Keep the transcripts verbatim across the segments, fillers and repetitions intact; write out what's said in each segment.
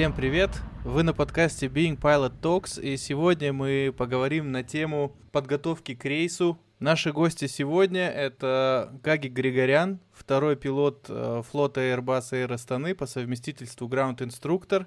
Всем привет! Вы на подкасте Being Pilot Talks, и сегодня мы поговорим на тему подготовки к рейсу. Наши гости сегодня — это Гаги Григорян, второй пилот флота Airbus Air Astana, по совместительству граунд-инструктор,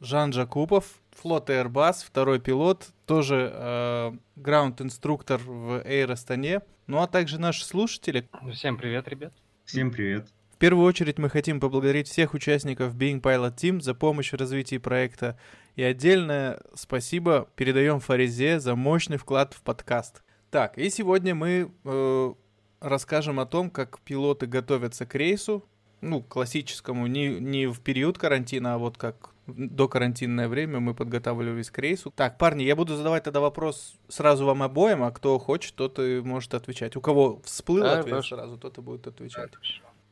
Жан Жакупов, флот Airbus, второй пилот, тоже э, граунд-инструктор в Air Astana, ну а также наши слушатели. Всем привет, ребят! Всем привет! В первую очередь мы хотим поблагодарить всех участников Being Pilot Team за помощь в развитии проекта. И отдельное спасибо передаем Фаризе за мощный вклад в подкаст. Так, и сегодня мы э, расскажем о том, как пилоты готовятся к рейсу. Ну, классическому, не, не в период карантина, а вот как до карантинное время мы подготавливались к рейсу. Так, парни, я буду задавать тогда вопрос сразу вам обоим, а кто хочет, тот и может отвечать. У кого всплыл а, ответ хорошо. Сразу, тот и будет отвечать.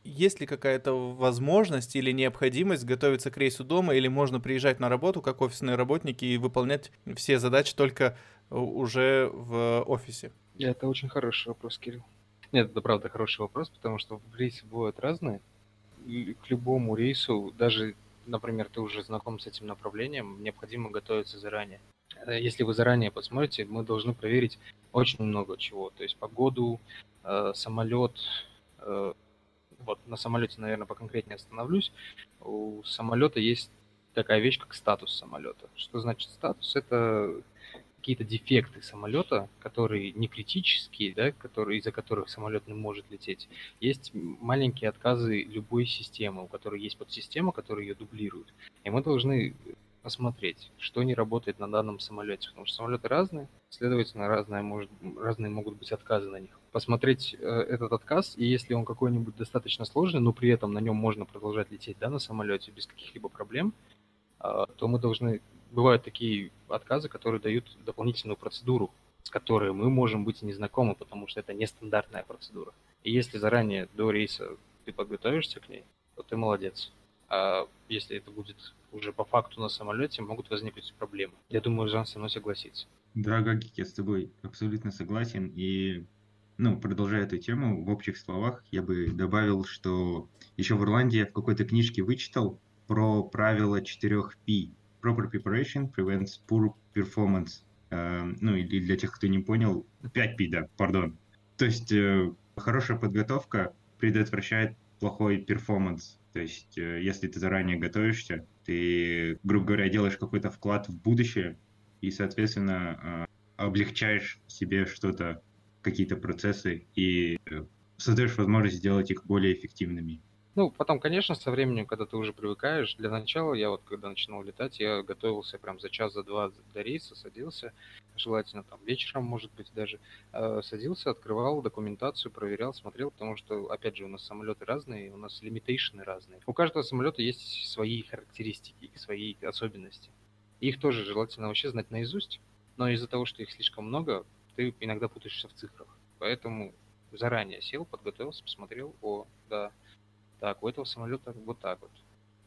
Есть ли какая-то возможность или необходимость готовиться к рейсу дома, или можно приезжать на работу как офисные работники и выполнять все задачи только уже в офисе? Это очень хороший вопрос, Кирилл. Нет, это правда хороший вопрос, потому что рейсы бывают разные. И к любому рейсу, даже, например, ты уже знаком с этим направлением, необходимо готовиться заранее. Если вы заранее посмотрите, мы должны проверить очень много чего. То есть погоду, самолет... Вот на самолете, наверное, поконкретнее остановлюсь. У самолета есть такая вещь, как статус самолета. Что значит статус? Это какие-то дефекты самолета, которые не критические, да, которые, из-за которых самолет не может лететь. Есть маленькие отказы любой системы, у которой есть подсистема, которая ее дублирует. И мы должны посмотреть, что не работает на данном самолете, потому что самолеты разные, следовательно, разные, может, разные могут быть отказы на них. Посмотреть э, этот отказ, и если он какой-нибудь достаточно сложный, но при этом на нем можно продолжать лететь, да, на самолете без каких-либо проблем, э, то мы должны... Бывают такие отказы, которые дают дополнительную процедуру, с которой мы можем быть незнакомы, потому что это нестандартная процедура. И если заранее до рейса ты подготовишься к ней, то ты молодец. А если это будет уже по факту на самолете, могут возникнуть проблемы. Я думаю, Жан со мной согласится. Дорогой Гик, я с тобой абсолютно согласен. И, ну, продолжая эту тему, в общих словах я бы добавил, что еще в Ирландии я в какой-то книжке вычитал про правило четыре пи. Proper preparation prevents poor performance. Э, ну, или для тех, кто не понял, пять пи, да, пардон. То есть э, хорошая подготовка предотвращает плохой перформанс. То есть, если ты заранее готовишься, ты, грубо говоря, делаешь какой-то вклад в будущее и, соответственно, облегчаешь себе что-то, какие-то процессы и создаешь возможность сделать их более эффективными. Ну, потом, конечно, со временем, когда ты уже привыкаешь, для начала, я вот когда начинал летать, я готовился прям за час, за два до рейса, садился, желательно там вечером, может быть, даже, э, садился, открывал документацию, проверял, смотрел, потому что, опять же, у нас самолеты разные, у нас лимитейшены разные. У каждого самолета есть свои характеристики, свои особенности. Их тоже желательно вообще знать наизусть, но из-за того, что их слишком много, ты иногда путаешься в цифрах. Поэтому заранее сел, подготовился, посмотрел, о, да... Так, у этого самолета вот так вот.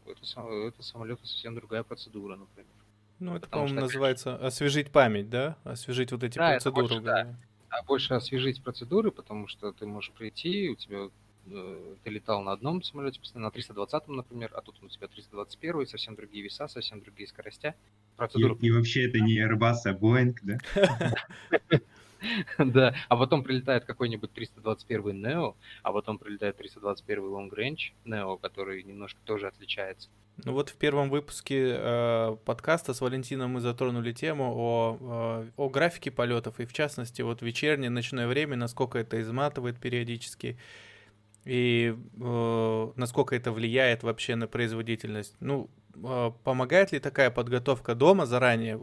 У этого, у этого самолета совсем другая процедура, например. Ну, это, Потому по-моему, что... называется освежить память, да? Освежить вот эти да, процедуры. Больше, да, а больше освежить процедуры, потому что ты можешь прийти, у тебя э, ты летал на одном самолете, на триста двадцатом, например, а тут у тебя триста двадцать первый, совсем другие веса, совсем другие скоростя. Процедуры... И, и вообще это не Airbus, а Boeing, да? Да, а потом прилетает какой-нибудь триста двадцать первый Neo, а потом прилетает триста двадцать первый Long Range Neo, который немножко тоже отличается. Ну вот в первом выпуске э, подкаста с Валентином мы затронули тему о, э, о графике полетов, и в частности вот вечернее, ночное время, насколько это изматывает периодически, и э, насколько это влияет вообще на производительность. Ну, э, помогает ли такая подготовка дома заранее,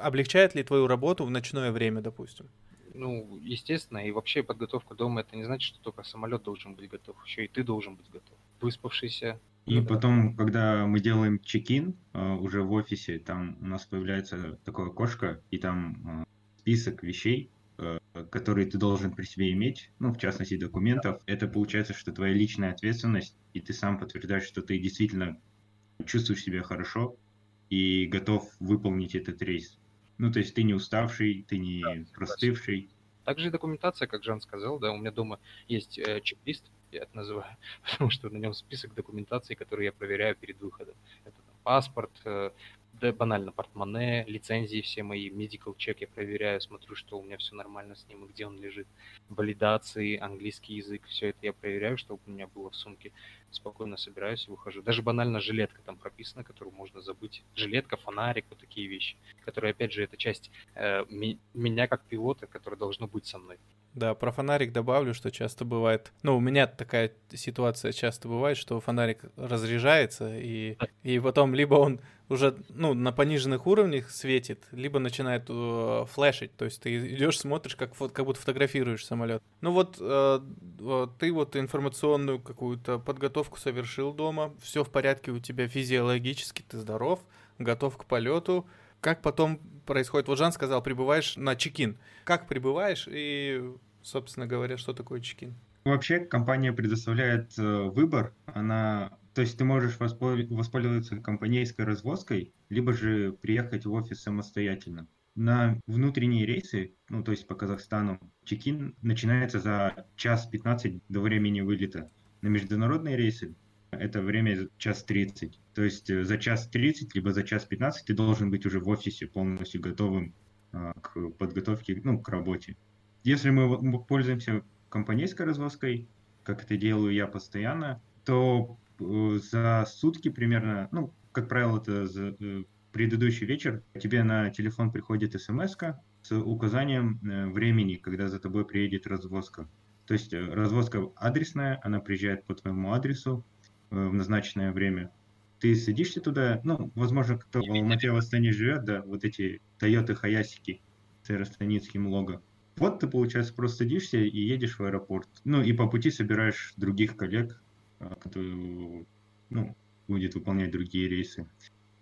облегчает ли твою работу в ночное время, допустим? Ну, естественно, и вообще подготовка дома, это не значит, что только самолет должен быть готов, еще и ты должен быть готов, выспавшийся. И да. Потом, когда мы делаем чек-ин уже в офисе, там у нас появляется такое окошко, и там список вещей, которые ты должен при себе иметь, ну, в частности, документов. Это получается, что твоя личная ответственность, и ты сам подтверждаешь, что ты действительно чувствуешь себя хорошо и готов выполнить этот рейс. Ну, то есть ты не уставший, ты не да, простывший. Также и документация, как Жан сказал, да, у меня дома есть э, чек-лист, я это называю, потому что на нем список документации, которые я проверяю перед выходом. Это там, паспорт, да банально портмоне, лицензии все мои, medical check я проверяю, смотрю, что у меня все нормально с ним и где он лежит, валидации, английский язык, все это я проверяю, чтобы у меня было в сумке. Спокойно собираюсь и выхожу. Даже банально жилетка там прописана, которую можно забыть. Жилетка, фонарик, вот такие вещи, которые, опять же, это часть э, ми- меня как пилота, которое должно быть со мной. Да, про фонарик добавлю, что часто бывает... Ну, у меня такая ситуация часто бывает, что фонарик разряжается, и, и потом либо он уже ну, на пониженных уровнях светит, либо начинает э, флешить. То есть ты идешь, смотришь, как, как будто фотографируешь самолет. Ну вот э, ты вот информационную какую-то подготовку совершил дома, все в порядке у тебя физиологически, ты здоров, готов к полету. Как потом происходит? Вот Жан сказал, прибываешь на чекин. Как прибываешь и, собственно говоря, что такое чекин? Вообще компания предоставляет э, выбор. Она, то есть ты можешь воспользоваться компанейской развозкой, либо же приехать в офис самостоятельно. На внутренние рейсы, ну то есть по Казахстану, чекин начинается за час пятнадцать до времени вылета. На международные рейсы это время час тридцать. То есть за час тридцать, либо за час пятнадцать ты должен быть уже в офисе полностью готовым а, к подготовке, ну, к работе. Если мы пользуемся компанейской развозкой, как это делаю я постоянно, то э, за сутки примерно, ну, как правило, это за э, предыдущий вечер, тебе на телефон приходит смс-ка с указанием э, времени, когда за тобой приедет развозка. То есть э, развозка адресная, она приезжает по твоему адресу в назначенное время. Ты садишься туда, ну, возможно, кто в Алматы, в Астане живет, да, вот эти Тойоты Хаясики с аэростанинским лого. Вот ты, получается, просто садишься и едешь в аэропорт. Ну, и по пути собираешь других коллег, которые, ну, будет выполнять другие рейсы.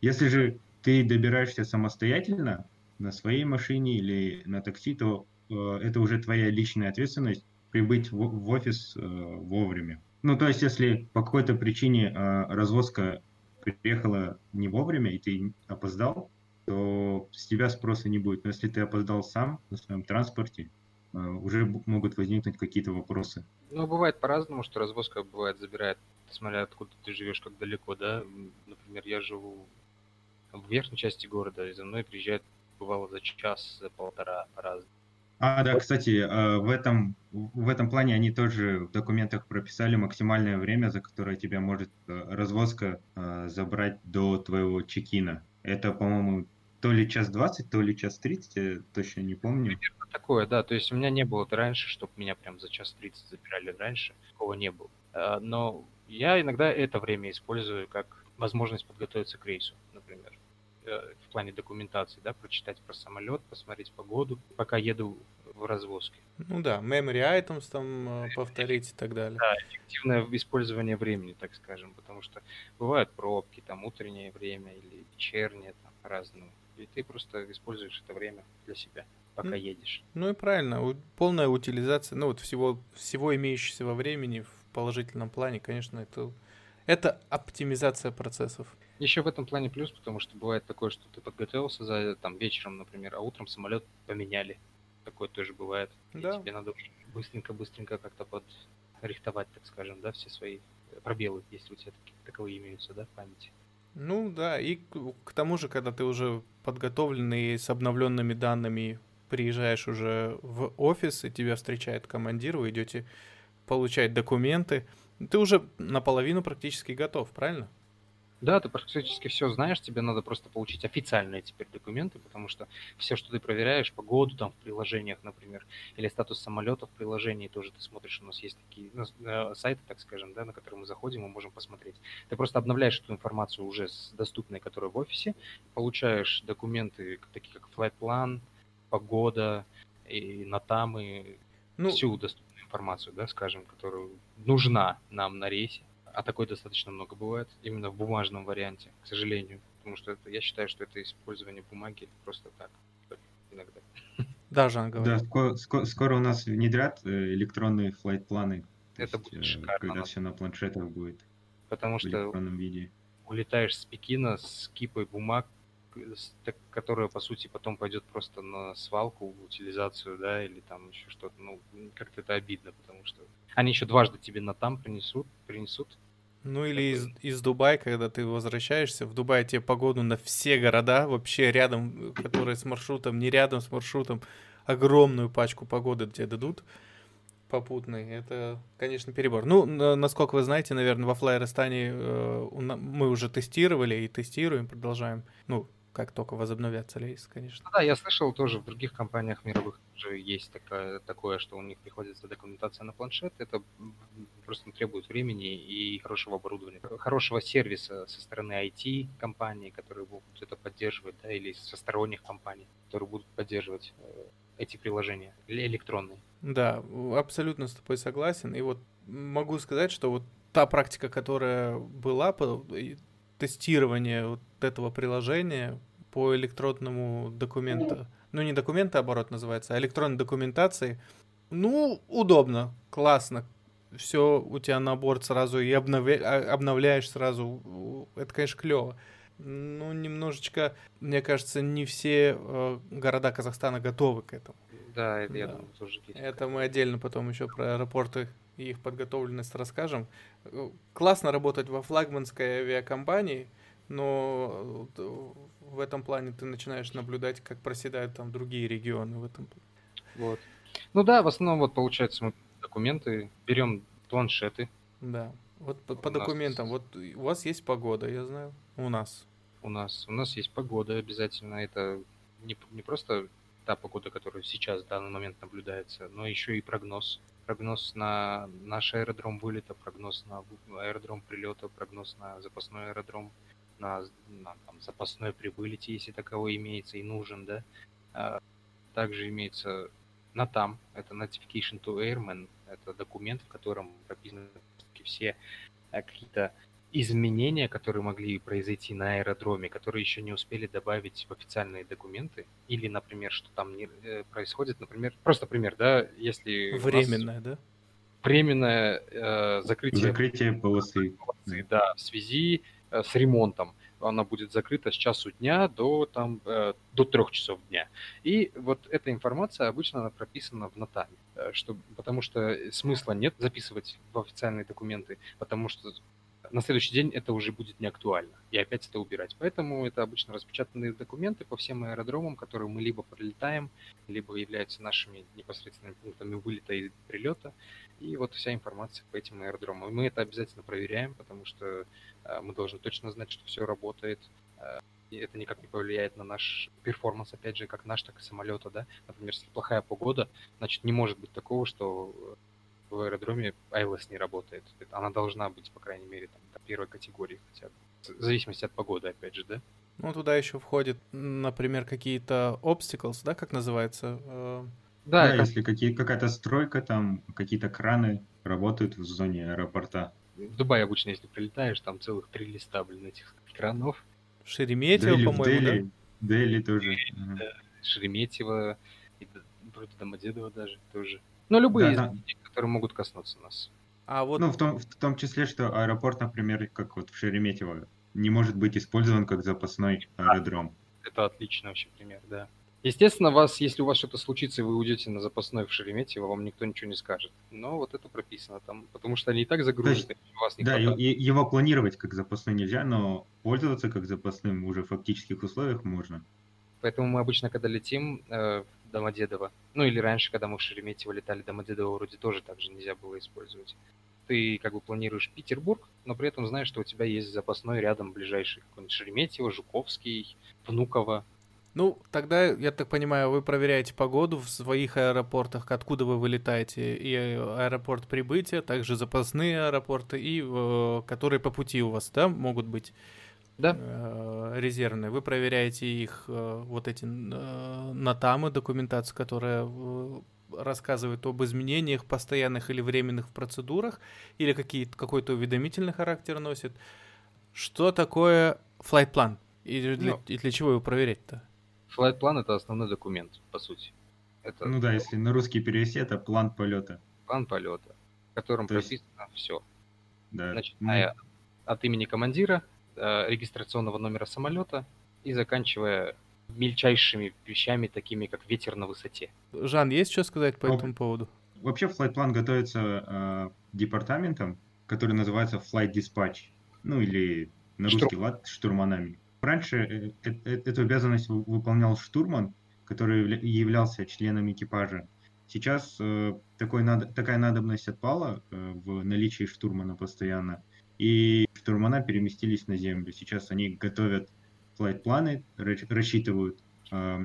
Если же ты добираешься самостоятельно на своей машине или на такси, то э, это уже твоя личная ответственность прибыть в, в офис э, вовремя. Ну, то есть, если по какой-то причине э, развозка приехала не вовремя, и ты опоздал, то с тебя спроса не будет. Но если ты опоздал сам на своем транспорте, э, уже б- могут возникнуть какие-то вопросы. Ну, бывает по-разному, что развозка, бывает, забирает, смотря откуда ты живешь, как далеко, да. Например, я живу в верхней части города, и за мной приезжает, бывало, за час, за полтора раза. А, да, кстати, в этом, в этом плане они тоже в документах прописали максимальное время, за которое тебя может развозка забрать до твоего чекина. Это, по-моему, то ли час двадцать, то ли час тридцать, я точно не помню. Примерно такое, да. То есть у меня не было раньше, чтобы меня прям за час тридцать забирали раньше. Такого не было. Но я иногда это время использую как возможность подготовиться к рейсу, например. В плане документации, да, прочитать про самолет, посмотреть погоду, пока еду в развозке. Ну да, memory items там повторить и так далее. Да, эффективное использование времени, так скажем, потому что бывают пробки, там утреннее время или вечернее, там разное. И ты просто используешь это время для себя, пока ну, едешь. Ну и правильно, полная утилизация, ну вот всего, всего имеющегося во времени в положительном плане, конечно, это... Это оптимизация процессов. Еще в этом плане плюс, потому что бывает такое, что ты подготовился за там вечером, например, а утром самолет поменяли. Такое тоже бывает. Да. И тебе надо быстренько-быстренько как-то подрихтовать, так скажем, да, все свои пробелы, если у тебя такие, таковые имеются, да, в памяти. Ну да, и к тому же, когда ты уже подготовленный с обновленными данными приезжаешь уже в офис, и тебя встречает командир, вы идете получать документы. Ты уже наполовину практически готов, правильно? Да, ты практически все знаешь, тебе надо просто получить официальные теперь документы, потому что все, что ты проверяешь, погоду там в приложениях, например, или статус самолета в приложении тоже ты смотришь, у нас есть такие ну, сайты, так скажем, да, на которые мы заходим, мы можем посмотреть. Ты просто обновляешь эту информацию уже с доступной, которая в офисе, получаешь документы, такие как флайт-план, погода, и НОТАМ, и ну... всю доступную информацию, да, скажем, которую нужна нам на рейсе, а такой достаточно много бывает, именно в бумажном варианте, к сожалению, потому что это, я считаю, что это использование бумаги просто так, иногда. Да, Жан говорит. Да, скоро, скоро, скоро у нас внедрят электронные флайт-планы, это есть, будет шикарно. Когда все на планшетах будет, потому в электронном что виде. Улетаешь с Пекина с кипой бумаг, которая, по сути, потом пойдет просто на свалку, утилизацию, да, или там еще что-то, ну, как-то это обидно, потому что они еще дважды тебе на там принесут, принесут Ну или из, из Дубая, когда ты возвращаешься. В Дубае тебе погоду на все города, вообще рядом, которые с маршрутом, не рядом с маршрутом, огромную пачку погоды тебе дадут попутной. Это, конечно, перебор. Ну, насколько вы знаете, наверное, во Флайерстане мы уже тестировали и тестируем, продолжаем. Ну, как только возобновятся рейсы, конечно. Да, я слышал тоже в других компаниях мировых уже есть такая, такое, что у них приходится документация на планшет. Это просто требует времени и хорошего оборудования, хорошего сервиса со стороны ай ти-компаний, которые будут это поддерживать, да, или со сторонних компаний, которые будут поддерживать эти приложения электронные. Да, абсолютно с тобой согласен. И вот могу сказать, что вот та практика, которая была по тестированию вот этого приложения по электронному документу, ну не документооборот называется, а электронной документации, ну удобно, классно, все у тебя на борт сразу и обновля... обновляешь сразу, это, конечно, клево. Ну, немножечко, мне кажется, не все э, города Казахстана готовы к этому. Да, это да. Я думаю, тоже есть. Это мы отдельно потом еще про аэропорты и их подготовленность расскажем. Классно работать во флагманской авиакомпании, но в этом плане ты начинаешь наблюдать, как проседают там другие регионы в этом плане. Вот. Ну да, в основном вот получается мы документы, берем планшеты. Да, вот по, по документам. Нас... Вот у вас есть погода, я знаю. У нас. У нас. У нас есть погода обязательно. Это не, не просто та погода, которая сейчас в данный момент наблюдается, но еще и прогноз. Прогноз на наш аэродром вылета, прогноз на аэродром прилета, прогноз на запасной аэродром, на, на там, запасной при вылете, если таковой имеется и нужен, да. А также имеется нотам, это Notification to Airman, это документ, в котором прописаны все какие-то изменения, которые могли произойти на аэродроме, которые еще не успели добавить в официальные документы, или, например, что там не происходит, например, просто пример, да, если временное, да, временное э, закрытие, закрытие полосы, полосы, да, в связи э, с ремонтом, она будет закрыта с часу дня до там э, до трех часов дня, и вот эта информация обычно она прописана в нотаме, что, потому что смысла нет записывать в официальные документы, потому что на следующий день это уже будет не актуально, и опять это убирать. Поэтому это обычно распечатанные документы по всем аэродромам, которые мы либо пролетаем, либо являются нашими непосредственными пунктами вылета и прилета. И вот вся информация по этим аэродромам. И мы это обязательно проверяем, потому что мы должны точно знать, что все работает. И это никак не повлияет на наш перформанс, опять же, как наш, так и самолета. Да? Например, если плохая погода, значит, не может быть такого, что... в аэродроме ай эл эс не работает. Она должна быть, по крайней мере, там, до первой категории хотя бы. В зависимости от погоды, опять же, да? Ну, туда еще входит, например, какие-то obstacles, да, как называется? Да, да, если какие, какая-то стройка, там, какие-то краны работают в зоне аэропорта. В Дубае обычно, если прилетаешь, там целых три листа, блин, этих кранов. Шереметьево, Дели, по-моему, Дели, да? Дели тоже. Дели, да. Шереметьево, и вроде Домодедово даже тоже. Но любые да, изменения, да. которые могут коснуться нас. А вот... Ну, в том, в том числе, что аэропорт, например, как вот в Шереметьево, не может быть использован как запасной аэродром. Это отличный вообще пример, да. Естественно, вас, если у вас что-то случится, и вы уйдете на запасной в Шереметьево, вам никто ничего не скажет. Но вот это прописано там, потому что они и так загружены. Вас не да, его планировать как запасной нельзя, но пользоваться как запасным уже в фактических условиях можно. Поэтому мы обычно, когда летим... Домодедово. Ну или раньше, когда мы в Шереметьево летали, Домодедово вроде тоже так же нельзя было использовать. Ты как бы планируешь Петербург, но при этом знаешь, что у тебя есть запасной рядом ближайший какой-нибудь Шереметьево, Жуковский, Внуково. Ну, тогда, я так понимаю, вы проверяете погоду в своих аэропортах, откуда вы вылетаете, и аэропорт прибытия, также запасные аэропорты, и которые по пути у вас, да, могут быть? Да. Резервные. Вы проверяете их, вот эти нотамы, документацию, которая рассказывает об изменениях постоянных или временных в процедурах, или какие-то, какой-то уведомительный характер носит. Что такое флайт-план? И для, и для чего его проверять-то? Флайт-план — это основной документ, по сути. Это... Ну да, если на русский перевести, это план полета. План полета, в котором То прописано есть... все. Да. Начиная Мы... от имени командира, регистрационного номера самолета и заканчивая мельчайшими вещами, такими как ветер на высоте. Жан, есть что сказать по О, этому поводу? Вообще флайт-план готовится э, департаментом, который называется Flight Dispatch, ну или на русский Штур... лад штурманами. Раньше э- э- эту обязанность выполнял штурман, который являлся членом экипажа. Сейчас э, такой над... такая надобность отпала э, в наличии штурмана постоянно, и штурмана переместились на землю. Сейчас они готовят флайт-планы, рассчитывают. Э,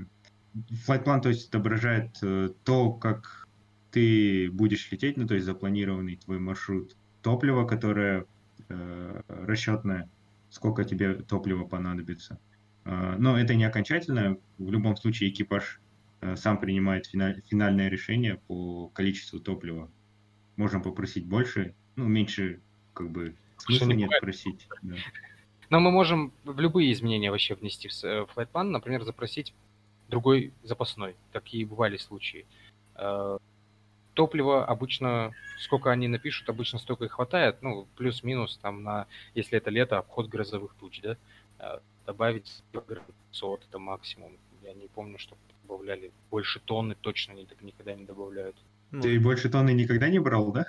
флайт-план, то есть, отображает э, то, как ты будешь лететь, ну то есть запланированный твой маршрут, топливо, которое э, расчетное, сколько тебе топлива понадобится. Э, но это не окончательно, в любом случае экипаж э, сам принимает финаль, финальное решение по количеству топлива. Можно попросить больше, ну меньше как бы смысла нет просить. Да. Но мы можем в любые изменения вообще внести в флайт-план, например, запросить другой запасной. Такие бывали случаи. Топлива обычно, сколько они напишут, обычно столько и хватает, ну, плюс-минус, там, на, если это лето, обход грозовых туч, да, добавить сто, это максимум. Я не помню, что добавляли. Больше тонны точно не, никогда не добавляют. Ты ну, больше тонны никогда не брал, да?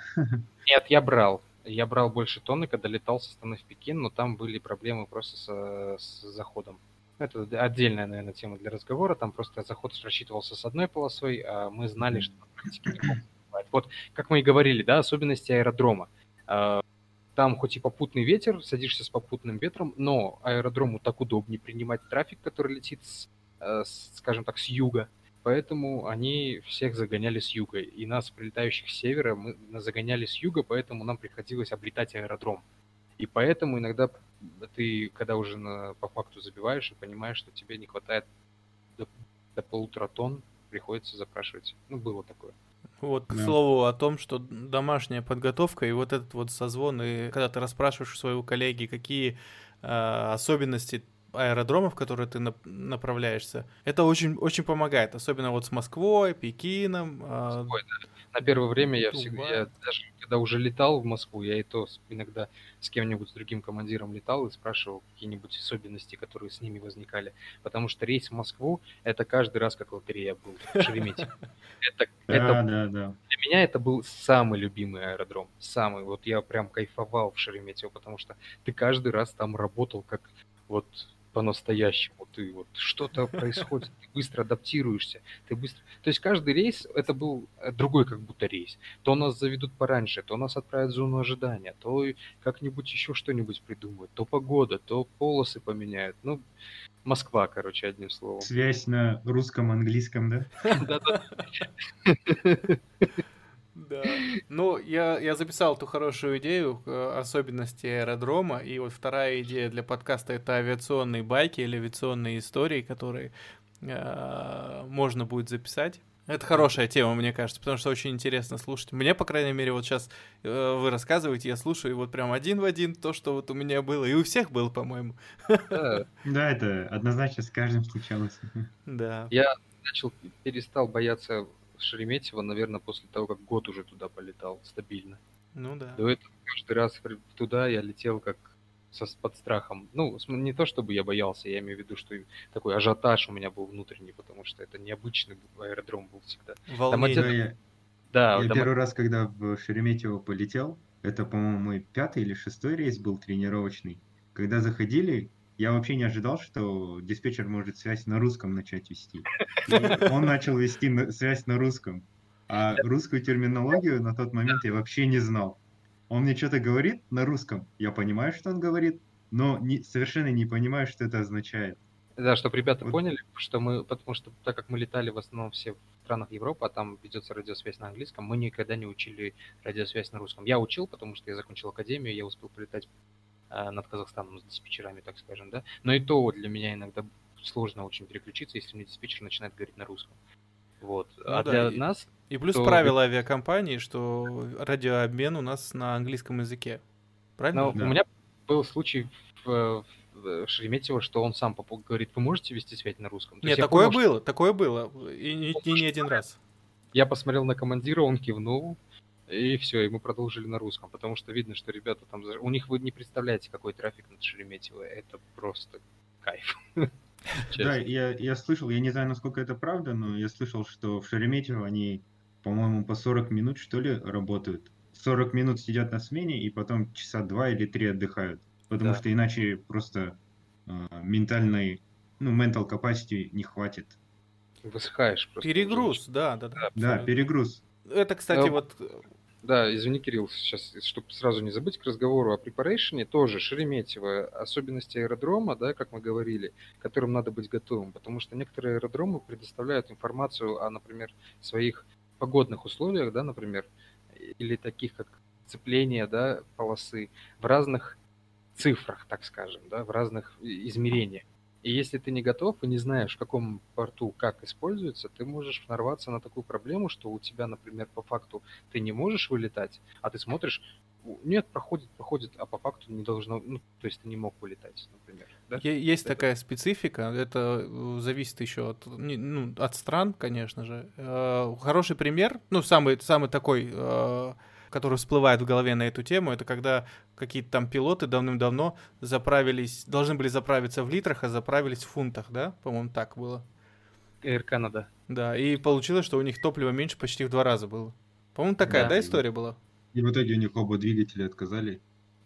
Нет, я брал. Я брал больше тонны, когда летал со Астаны в Пекин, но там были проблемы просто со, с заходом. Это отдельная, наверное, тема для разговора. Там просто заход рассчитывался с одной полосой, а мы знали, что на практике не бывает. Вот, как мы и говорили, да, особенности аэродрома. Там хоть и попутный ветер, садишься с попутным ветром, но аэродрому так удобнее принимать трафик, который летит, с, скажем так, с юга. Поэтому они всех загоняли с юга. И нас, прилетающих с севера, мы загоняли с юга, поэтому нам приходилось облетать аэродром. И поэтому иногда ты, когда уже на, по факту забиваешь и понимаешь, что тебе не хватает до, до полутора тонн, приходится запрашивать. Ну, было такое. Вот, к да. слову о том, что домашняя подготовка и вот этот вот созвон, и когда ты расспрашиваешь у своего коллеги, какие э, особенности аэродромов, в которые ты нап- направляешься, это очень, очень помогает. Особенно вот с Москвой, Пекином. Э, Москвой, да. На первое время я всегда, я даже когда уже летал в Москву, я и то иногда с кем-нибудь, с другим командиром летал и спрашивал какие-нибудь особенности, которые с ними возникали. Потому что рейс в Москву, это каждый раз как лотерея был в Шереметьево. Для меня это был самый любимый аэродром. Самый. Вот я прям кайфовал в Шереметьево, потому что ты каждый раз там работал как вот... по-настоящему, ты вот что-то происходит, ты быстро адаптируешься, ты быстро... То есть каждый рейс, это был другой как будто рейс. То нас заведут пораньше, то нас отправят в зону ожидания, то как-нибудь еще что-нибудь придумают, то погода, то полосы поменяют. Ну, Москва, короче, одним словом. Связь на русском-английском, да? Да-да. Да. Ну, я, я записал ту хорошую идею, особенности аэродрома, и вот вторая идея для подкаста — это авиационные байки или авиационные истории, которые э, можно будет записать. Это хорошая тема, мне кажется, потому что очень интересно слушать. Мне, по крайней мере, вот сейчас э, вы рассказываете, я слушаю, и вот прям один в один то, что вот у меня было, и у всех было, по-моему. Да, это однозначно с каждым случалось. Да. Я начал, перестал бояться... Шереметьево, наверное, после того, как год уже туда полетал стабильно. Ну да. До этого каждый раз туда я летел как со, под страхом. Ну, не то чтобы я боялся, я имею в виду, что такой ажиотаж у меня был внутренний, потому что это необычный аэродром был всегда. Волнение. Домодедово... Я, да, я дом... первый раз, когда в Шереметьево полетел, это, по-моему, мой пятый или шестой рейс был тренировочный. Когда заходили... Я вообще не ожидал, что диспетчер может связь на русском начать вести. И он начал вести на... связь на русском. А русскую терминологию на тот момент я вообще не знал. Он мне что-то говорит на русском. Я понимаю, что он говорит, но не... совершенно не понимаю, что это означает. Да, чтобы ребята вот. Поняли, что мы, потому что так как мы летали в основном все в странах Европы, а там ведется радиосвязь на английском, мы никогда не учили радиосвязь на русском. Я учил, потому что я закончил академию, я успел полетать над Казахстаном с диспетчерами, так скажем, да. Но и то для меня иногда сложно очень переключиться, если мне диспетчер начинает говорить на русском. Вот. Ну а да, для и, нас... И плюс то... правила авиакомпании, что радиообмен у нас на английском языке. Правильно? Да. У меня был случай в, в Шереметьево, что он сам говорит, вы можете вести связь на русском? То Нет, такое понял, было, что... такое было. И не, не, не один раз. Я посмотрел на командира, он кивнул. И все, и мы продолжили на русском, потому что видно, что ребята там... У них вы не представляете, какой трафик над Шереметьево. Это просто кайф. Да, я, я слышал, я не знаю, насколько это правда, но я слышал, что в Шереметьево они, по-моему, по сорок минут, что ли, работают сорок минут сидят на смене, и потом часа два или три отдыхают. Потому да. что иначе просто э, ментальной, ну, mental capacity не хватит. Высыхаешь просто. Перегруз, да, да, да. Да, да, перегруз. Это, кстати, да, вот... Да, извини, Кирилл, сейчас, чтобы сразу не забыть к разговору о препарейшене, тоже Шереметьево, особенности аэродрома, да, как мы говорили, к которым надо быть готовым, потому что некоторые аэродромы предоставляют информацию о, например, своих погодных условиях, да, например, или таких как сцепление, да, полосы в разных цифрах, так скажем, да, в разных измерениях. И если ты не готов и не знаешь, в каком порту как используется, ты можешь нарваться на такую проблему, что у тебя, например, по факту ты не можешь вылетать, а ты смотришь, нет, проходит, проходит, а по факту не должно, ну, то есть ты не мог вылетать, например. Да? Есть это... такая специфика, это зависит еще от, ну, от стран, конечно же. Хороший пример, ну, самый, самый такой, который всплывает в голове на эту тему, это когда какие-то там пилоты давным-давно заправились, должны были заправиться в литрах, а заправились в фунтах, да? По-моему, так было. Air Canada. Да, и получилось, что у них топливо меньше почти в два раза было. По-моему, такая, да, да история и... была? И в итоге у них оба двигателя отказали.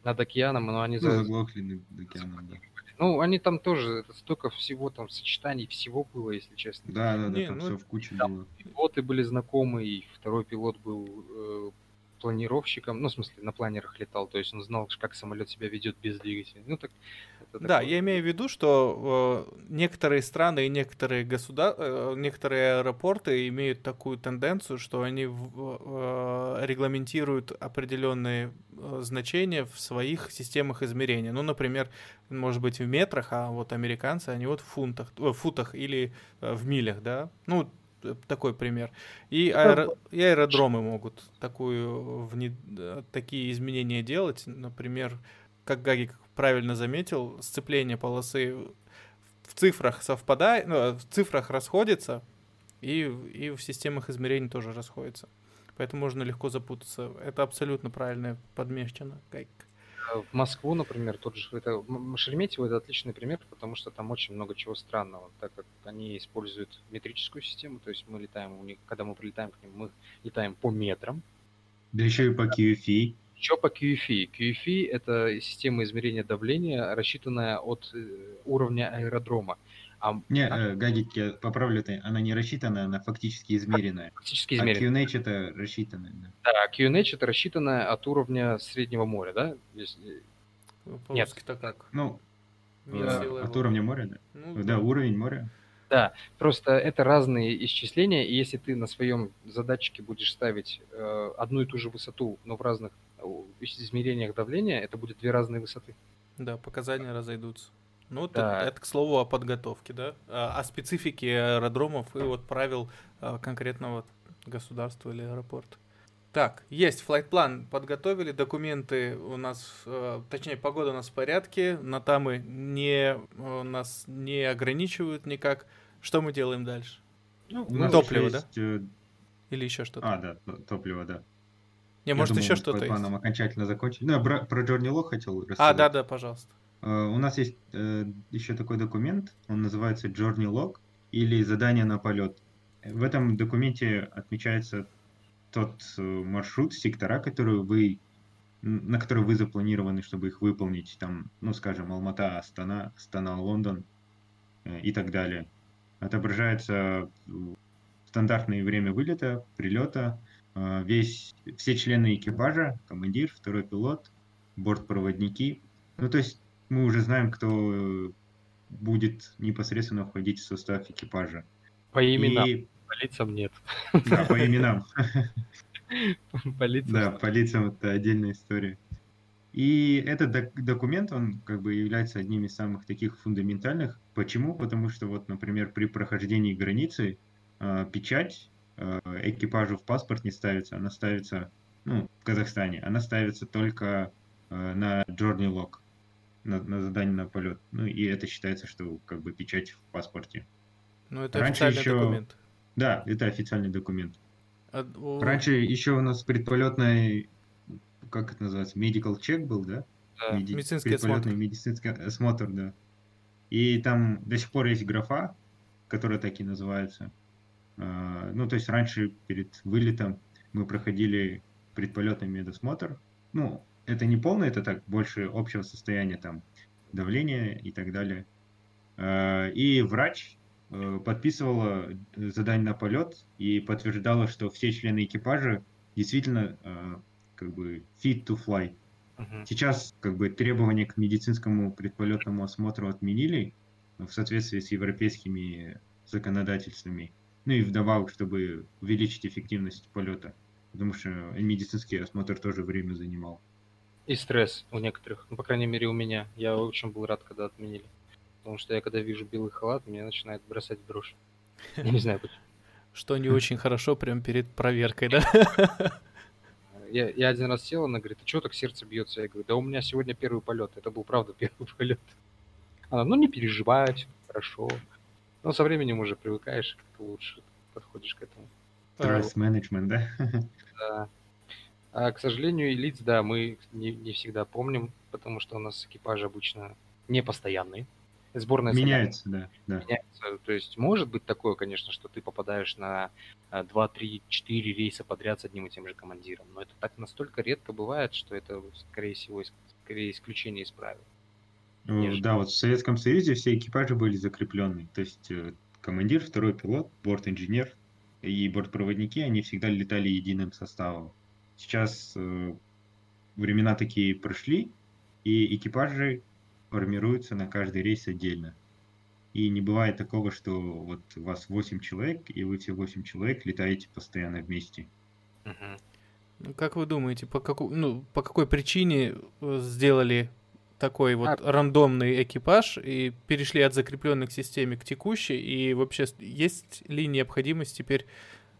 Над океаном, но они... Ну, заглохли над океаном, да. Ну, они там тоже, столько всего там, сочетаний всего было, если честно. Да, да, да, не, там ну, все в куче там было. Пилоты были знакомы, и второй пилот был... Э- планировщиком, ну, в смысле, на планерах летал, то есть он знал, как самолет себя ведет без двигателя. Ну, так, да, такое. Я имею в виду, что э, некоторые страны и некоторые государ... э, некоторые аэропорты имеют такую тенденцию, что они в, э, регламентируют определенные э, значения в своих системах измерения. Ну, например, может быть, в метрах, а вот американцы, они вот в фунтах, э, в футах или э, в милях, да, ну, такой пример. И, аэро... и аэродромы могут такую... вне... такие изменения делать. Например, как Гаги правильно заметил, сцепление полосы в цифрах совпадает, ну, в цифрах расходится, и... и в системах измерений тоже расходится. Поэтому можно легко запутаться. Это абсолютно правильно подмечено, Гаги. В Москву, например, тот же это, Шереметьево – это отличный пример, потому что там очень много чего странного, так как они используют метрическую систему, то есть мы летаем у них, когда мы прилетаем к ним, мы летаем по метрам. Да еще и по кью эф и. Еще по кью эф и. кью эф и – это система измерения давления, рассчитанная от уровня аэродрома. А... Не, э, Гадик, я поправлю, она не рассчитанная, она фактически измеренная. Фактически измеренная. А кью эн эйч это рассчитанная. Да, да кью эн эйч это рассчитанная от уровня Среднего моря, да? Если... По-русски-то как? Ну, да, от уровня моря, да? Ну, да, да, уровень моря. Да, просто это разные исчисления, и если ты на своем задатчике будешь ставить э, одну и ту же высоту, но в разных измерениях давления, это будет две разные высоты. Да, показания разойдутся. Ну, да. это, это, к слову, о подготовке, да? О специфике аэродромов и вот правил конкретного государства или аэропорта. Так, есть флайт-план, подготовили, документы у нас, точнее, погода у нас в порядке, нотамы не, нас не ограничивают никак. Что мы делаем дальше? Ну, топливо, да? Есть... Или еще что-то? А, да, топливо, да. Не, Я может, думал, еще что-то есть? Флайт-планом окончательно закончили. Ну, про, про Journey Log хотел рассказать. А, да-да, пожалуйста. Uh, у нас есть uh, еще такой документ, он называется Journey Log или задание на полет. В этом документе отмечается тот uh, маршрут, сектора, которые вы, на которые вы запланированы, чтобы их выполнить. Там, ну, скажем, Алматы, Астана, Астана, Лондон uh, и так далее. Отображается стандартное время вылета, прилета, uh, весь, все члены экипажа, командир, второй пилот, бортпроводники. Ну, то есть мы уже знаем, кто будет непосредственно входить в состав экипажа. По именам. И... По лицам нет. Да, по именам. По лицам. Да, по лицам это отдельная история. И этот документ, он как бы является одним из самых таких фундаментальных. Почему? Потому что, вот, например, при прохождении границы печать экипажу в паспорт не ставится. Она ставится, ну, в Казахстане, она ставится только на Journey Log. На, на задание на полет. Ну, и это считается, что как бы печать в паспорте. Ну, это Раньше официальный еще... документ. Да, это официальный документ. А... Раньше еще у нас предполетный, как это называется, medical check был, да? Да. Меди... Медицинский осмотр. Медицинский осмотр, да. И там до сих пор есть графа, которая так и называется. Ну, то есть раньше перед вылетом мы проходили предполетный медосмотр. Ну, это не полный, это так, больше общего состояния, там, давления и так далее. И врач подписывала задание на полет и подтверждала, что все члены экипажа действительно как бы fit to fly. Uh-huh. Сейчас как бы требования к медицинскому предполетному осмотру отменили в соответствии с европейскими законодательствами. Ну и вдобавок, чтобы увеличить эффективность полета, потому что медицинский осмотр тоже время занимал. И стресс у некоторых, ну, по крайней мере у меня. Я очень был рад, когда отменили. Потому что я когда вижу белый халат, меня начинает бросать дрожь. Я не знаю почему. Что не очень хорошо прям перед проверкой, да? Я, я один раз сел, она говорит, а чего так сердце бьется? Я говорю, да у меня сегодня первый полет. Это был, правда, первый полет. Она, ну не переживай, все хорошо. Но со временем уже привыкаешь, как-то лучше подходишь к этому. Stress management, да? Да. А, к сожалению, лиц, да, мы не, не всегда помним, потому что у нас экипаж обычно непостоянный. Сборная меняется, да, да. Меняется. То есть может быть такое, конечно, что ты попадаешь на два, три, четыре рейса подряд с одним и тем же командиром. Но это так настолько редко бывает, что это, скорее всего, скорее исключение из правил. Ну, да, вот в Советском Союзе все экипажи были закреплены. То есть командир, второй пилот, борт-инженер и бортпроводники, они всегда летали единым составом. Сейчас времена такие прошли, и экипажи формируются на каждый рейс отдельно. И не бывает такого, что вот у вас восемь человек, и вы все восемь человек летаете постоянно вместе. Угу. Как вы думаете, по, каку... ну, по какой причине сделали такой вот а... рандомный экипаж и перешли от закрепленной к системе к текущей? И вообще, есть ли необходимость теперь,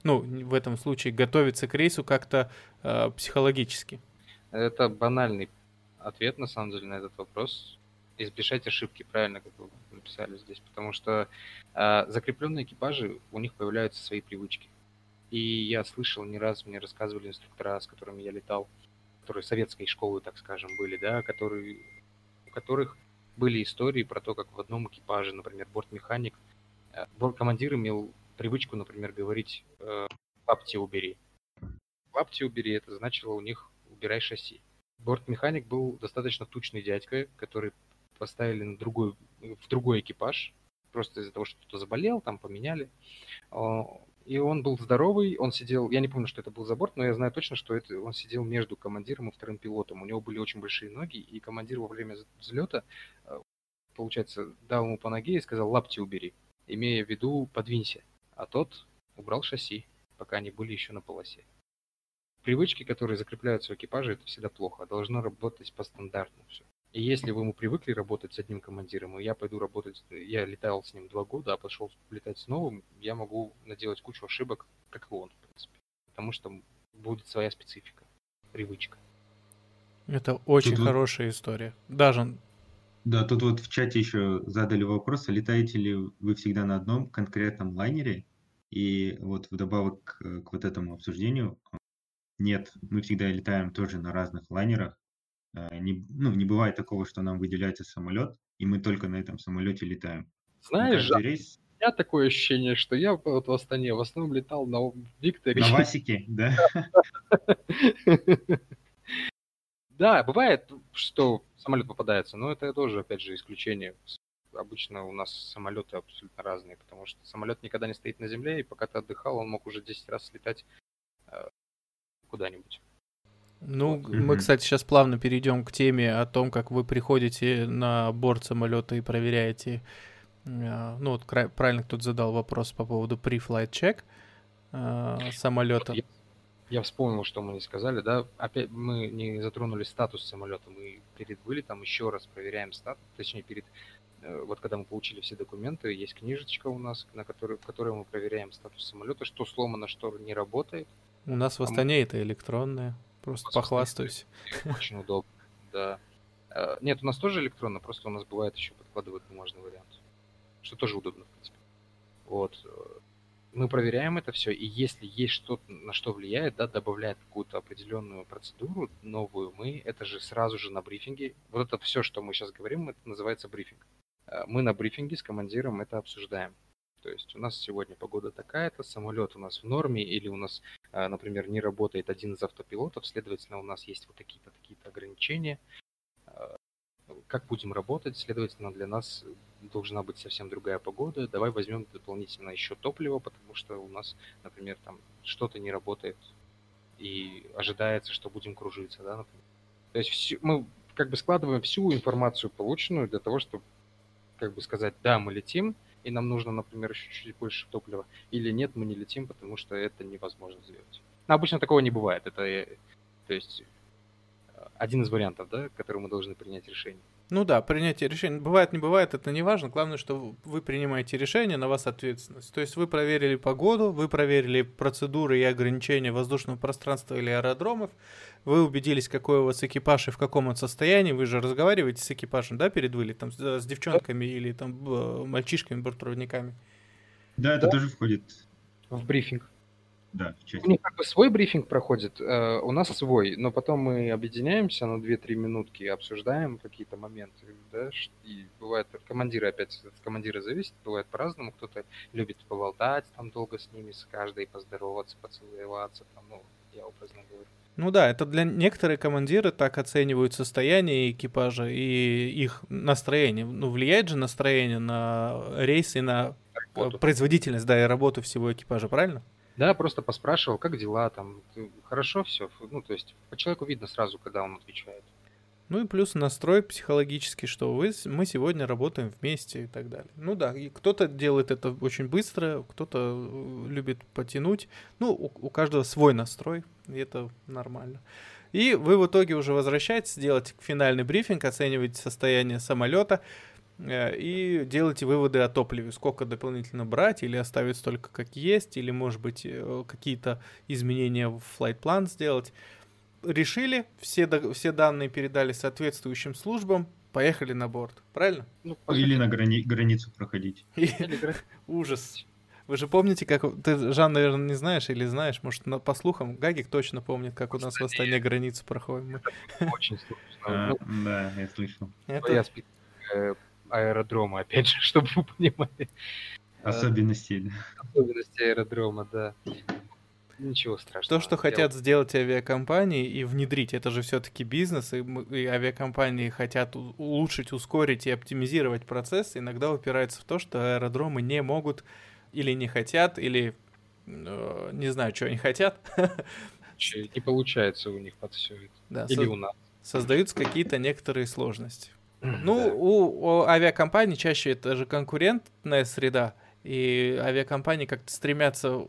ну, в этом случае, готовиться к рейсу как-то э, психологически? Это банальный ответ, на самом деле, на этот вопрос. Избежать ошибки, правильно, как вы написали здесь, потому что э, закрепленные экипажи, у них появляются свои привычки. И я слышал не раз, мне рассказывали инструктора, с которыми я летал, которые советской школы, так скажем, были, да, которые, у которых были истории про то, как в одном экипаже, например, бортмеханик, э, борткомандир имел привычку, например, говорить э, «лапти убери». «Лапти убери» — это значило у них «убирай шасси». Бортмеханик был достаточно тучный дядька, который поставили на другой, в другой экипаж, просто из-за того, что кто-то заболел, там поменяли. И он был здоровый, он сидел, я не помню, что это был за борт, но я знаю точно, что это он сидел между командиром и вторым пилотом. У него были очень большие ноги, и командир во время взлета, получается, дал ему по ноге и сказал «лапти убери», имея в виду «подвинься». А тот убрал шасси, пока они были еще на полосе. Привычки, которые закрепляются у экипажа, это всегда плохо. Должно работать по стандарту все. И если вы ему привыкли работать с одним командиром, и я пойду работать, я летал с ним два года, а пошел летать с новым, я могу наделать кучу ошибок, как и он, в принципе. Потому что будет своя специфика, привычка. Это очень тут хорошая вот... история. Даже... Да, тут вот в чате еще задали вопрос, летаете ли вы всегда на одном конкретном лайнере? И вот вдобавок к, к вот этому обсуждению, нет, мы всегда летаем тоже на разных лайнерах. Не, ну, не бывает такого, что нам выделяется самолет, и мы только на этом самолете летаем. Знаешь, Жан, рейс... у меня такое ощущение, что я вот в Астане в основном летал на Викторе. На Васике, да? Да, бывает, что самолет попадается, но это тоже, опять же, исключение. Обычно у нас самолеты абсолютно разные, потому что самолет никогда не стоит на земле, и пока ты отдыхал, он мог уже десять раз слетать куда-нибудь. Ну, вот. Мы, кстати, сейчас плавно перейдем к теме о том, как вы приходите на борт самолета и проверяете. Ну, вот правильно кто-то задал вопрос по поводу pre-flight check самолета. Я, я вспомнил, что мы не сказали, да. Опять мы не затронули статус самолета. Мы перед вылетом еще раз проверяем статус, точнее, перед вот когда мы получили все документы, есть книжечка у нас, на которой, в которой мы проверяем статус самолета, что сломано, что не работает. У нас в Астане а мы... это электронная. Просто Господи, похвастаюсь. Очень удобно, да. Нет, у нас тоже электронно, просто у нас бывает еще подкладывают бумажный вариант, что тоже удобно, в принципе. Вот. Мы проверяем это все, и если есть что-то, на что влияет, да, добавляет какую-то определенную процедуру новую, мы это же сразу же на брифинге. Вот это все, что мы сейчас говорим, это называется брифинг. Мы на брифинге с командиром это обсуждаем. То есть у нас сегодня погода такая-то, самолет у нас в норме, или у нас например, не работает один из автопилотов, следовательно, у нас есть вот такие-то, такие-то ограничения. Как будем работать? Следовательно, для нас должна быть совсем другая погода. Давай возьмем дополнительно еще топливо, потому что у нас, например, там что-то не работает и ожидается, что будем кружиться, да, например. То есть все, мы как бы складываем всю информацию, полученную, для того, чтобы как бы сказать, да, мы летим, и нам нужно, например, еще чуть больше топлива, или нет, мы не летим, потому что это невозможно сделать. Но обычно такого не бывает. Это, то есть, один из вариантов, да, который мы должны принять решение. Ну да, принятие решения. Бывает, не бывает, это не важно. Главное, что вы принимаете решение, на вас ответственность. То есть вы проверили погоду, вы проверили процедуры и ограничения воздушного пространства или аэродромов, вы убедились, какой у вас экипаж и в каком он состоянии. Вы же разговариваете с экипажем, да, перед вылетом, с девчонками или там мальчишками, бортпроводниками. Да, это да. Тоже входит в брифинг. Да, у них как бы свой брифинг проходит, э, у нас свой, но потом мы объединяемся на две-три минутки, обсуждаем какие-то моменты, да, и бывает, командиры опять, от командира зависит, бывает по-разному, кто-то любит поболтать, там долго с ними, с каждой поздороваться, поцеловаться, там, ну, я образно говорю. Ну да, это для некоторых командиры так оценивают состояние экипажа и их настроение. Ну, влияет же настроение на рейс и на работу. Производительность, да, и работу всего экипажа, правильно? Да, просто поспрашивал, как дела, там, хорошо все. Ну, то есть, по человеку видно сразу, когда он отвечает. Ну и плюс настрой психологический, что вы, мы сегодня работаем вместе и так далее. Ну да, и кто-то делает это очень быстро, кто-то любит потянуть. Ну, у, у каждого свой настрой, и это нормально. И вы в итоге уже возвращаетесь, делаете финальный брифинг, оцениваете состояние самолета и делайте выводы о топливе, сколько дополнительно брать, или оставить столько, как есть, или, может быть, какие-то изменения в флайт-план сделать. Решили, все, все данные передали соответствующим службам, поехали на борт, правильно? Ну, или на грани- границу проходить. Ужас. Вы же помните, как... Ты, Жан, наверное, не знаешь или знаешь, может, на, по слухам, Гагик точно помнит, как у нас в Астане границу проходим. Очень сложно. Да, я слышал. Я специально... аэродрома, опять же, чтобы вы понимали. Особенности. Особенности аэродрома, да. Ничего страшного. То, что хотят сделать авиакомпании и внедрить, это же все-таки бизнес, и, и авиакомпании хотят улучшить, ускорить и оптимизировать процесс, иногда упирается в то, что аэродромы не могут или не хотят, или э, не знаю, что они хотят. Не получается у них под все это. Да, или со- у нас. Создаются какие-то некоторые сложности. Ну, да. у, у авиакомпаний чаще это же конкурентная среда, и авиакомпании как-то стремятся,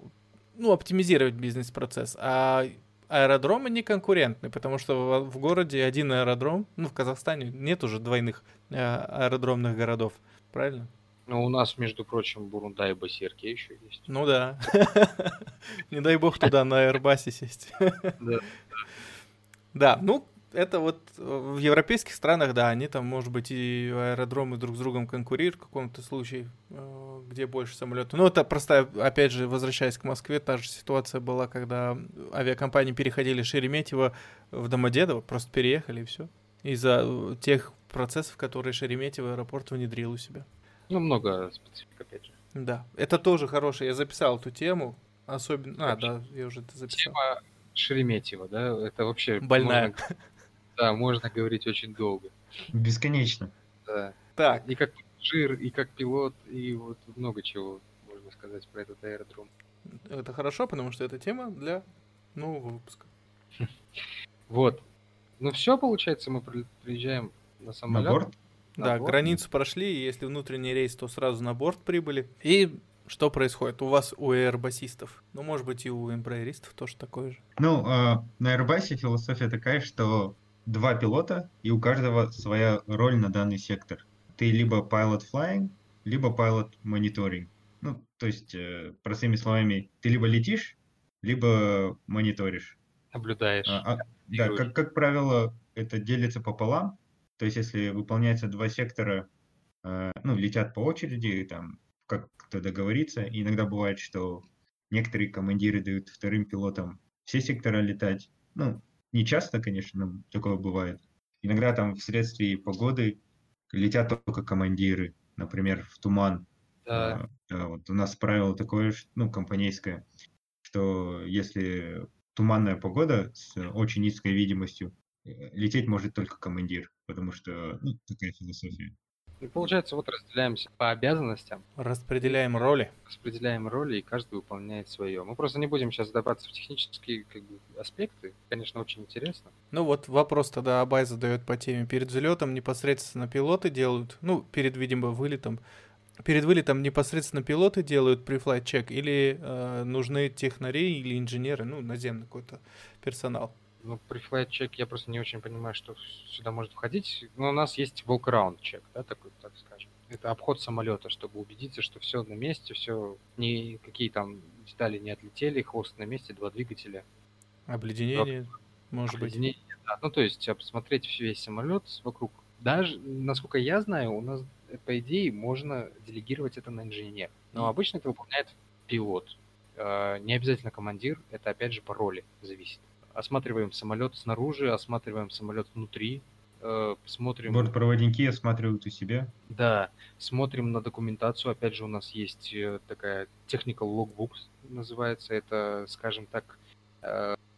ну, оптимизировать бизнес-процесс, а аэродромы не конкурентны, потому что в, в городе один аэродром, ну, в Казахстане нет уже двойных э, аэродромных городов, правильно? Ну, у нас, между прочим, Бурунда и Басерке еще есть. Ну да, не дай бог туда на Airbus сесть. Да, ну, это вот в европейских странах, да, они там, может быть, и аэродромы друг с другом конкурируют в каком-то случае, где больше самолетов. Ну, это просто, опять же, возвращаясь к Москве, та же ситуация была, когда авиакомпании переходили Шереметьево в Домодедово, просто переехали и все. Из-за тех процессов, которые Шереметьево аэропорт внедрил у себя. Ну, много специфик, опять же. Да, это тоже хорошее. Я записал эту тему, особенно... А, да, я уже это записал. Тема Шереметьево, да, это вообще... Больная. Можно... Да, можно говорить очень долго. Бесконечно. Да. Так. И как пассажир, и как пилот, и вот много чего можно сказать про этот аэродром. Это хорошо, потому что это тема для нового выпуска. Вот. Ну все, получается, мы приезжаем на самолет. На борт? На да, борт. Границу прошли, и если внутренний рейс, то сразу на борт прибыли. И что происходит у вас, у аэробасистов? Ну, может быть, и у эмбраеристов тоже такое же. Ну, э, на аэробасе философия такая, что... Два пилота, и у каждого своя роль на данный сектор. Ты либо pilot flying, либо pilot monitoring. Ну, то есть, э, простыми словами, ты либо летишь, либо мониторишь. Наблюдаешь. А, а, да, как, как правило, это делится пополам. То есть, если выполняются два сектора, э, ну, летят по очереди, там, как-то договориться. И иногда бывает, что некоторые командиры дают вторым пилотам все сектора летать. Ну, не часто, конечно, такое бывает. Иногда там вследствие погоды летят только командиры, например, в туман. Да. А, да, вот у нас правило такое, ну, компанейское, что если туманная погода с очень низкой видимостью, лететь может только командир, потому что ну, такая философия. И получается, вот разделяемся по обязанностям. Распределяем роли. Распределяем роли, и каждый выполняет свое. Мы просто не будем сейчас задаваться в технические как бы, аспекты. Конечно, очень интересно. Ну вот вопрос тогда Абай задает по теме. Перед взлетом непосредственно пилоты делают, ну, перед, видимо, вылетом. Перед вылетом непосредственно пилоты делают pre-flight check или э, нужны технари или инженеры, ну, наземный какой-то персонал? Ну, pre-flight check я просто не очень понимаю, что сюда может входить. Но у нас есть walk-around check, да, такой, так скажем. Это обход самолета, чтобы убедиться, что все на месте, все, никакие там детали не отлетели, хвост на месте, два двигателя. Обледенение, Рок... может Обледенение, быть. Да. Ну, то есть обсмотреть весь самолет вокруг. Даже, насколько я знаю, у нас, по идее, можно делегировать это на инженера. Но обычно это выполняет пилот. Не обязательно командир, это опять же по роли зависит. Осматриваем самолет снаружи, осматриваем самолет внутри, смотрим... Бортпроводники осматривают у себя. Да, смотрим на документацию. Опять же, у нас есть такая technical logbooks называется. Это, скажем так,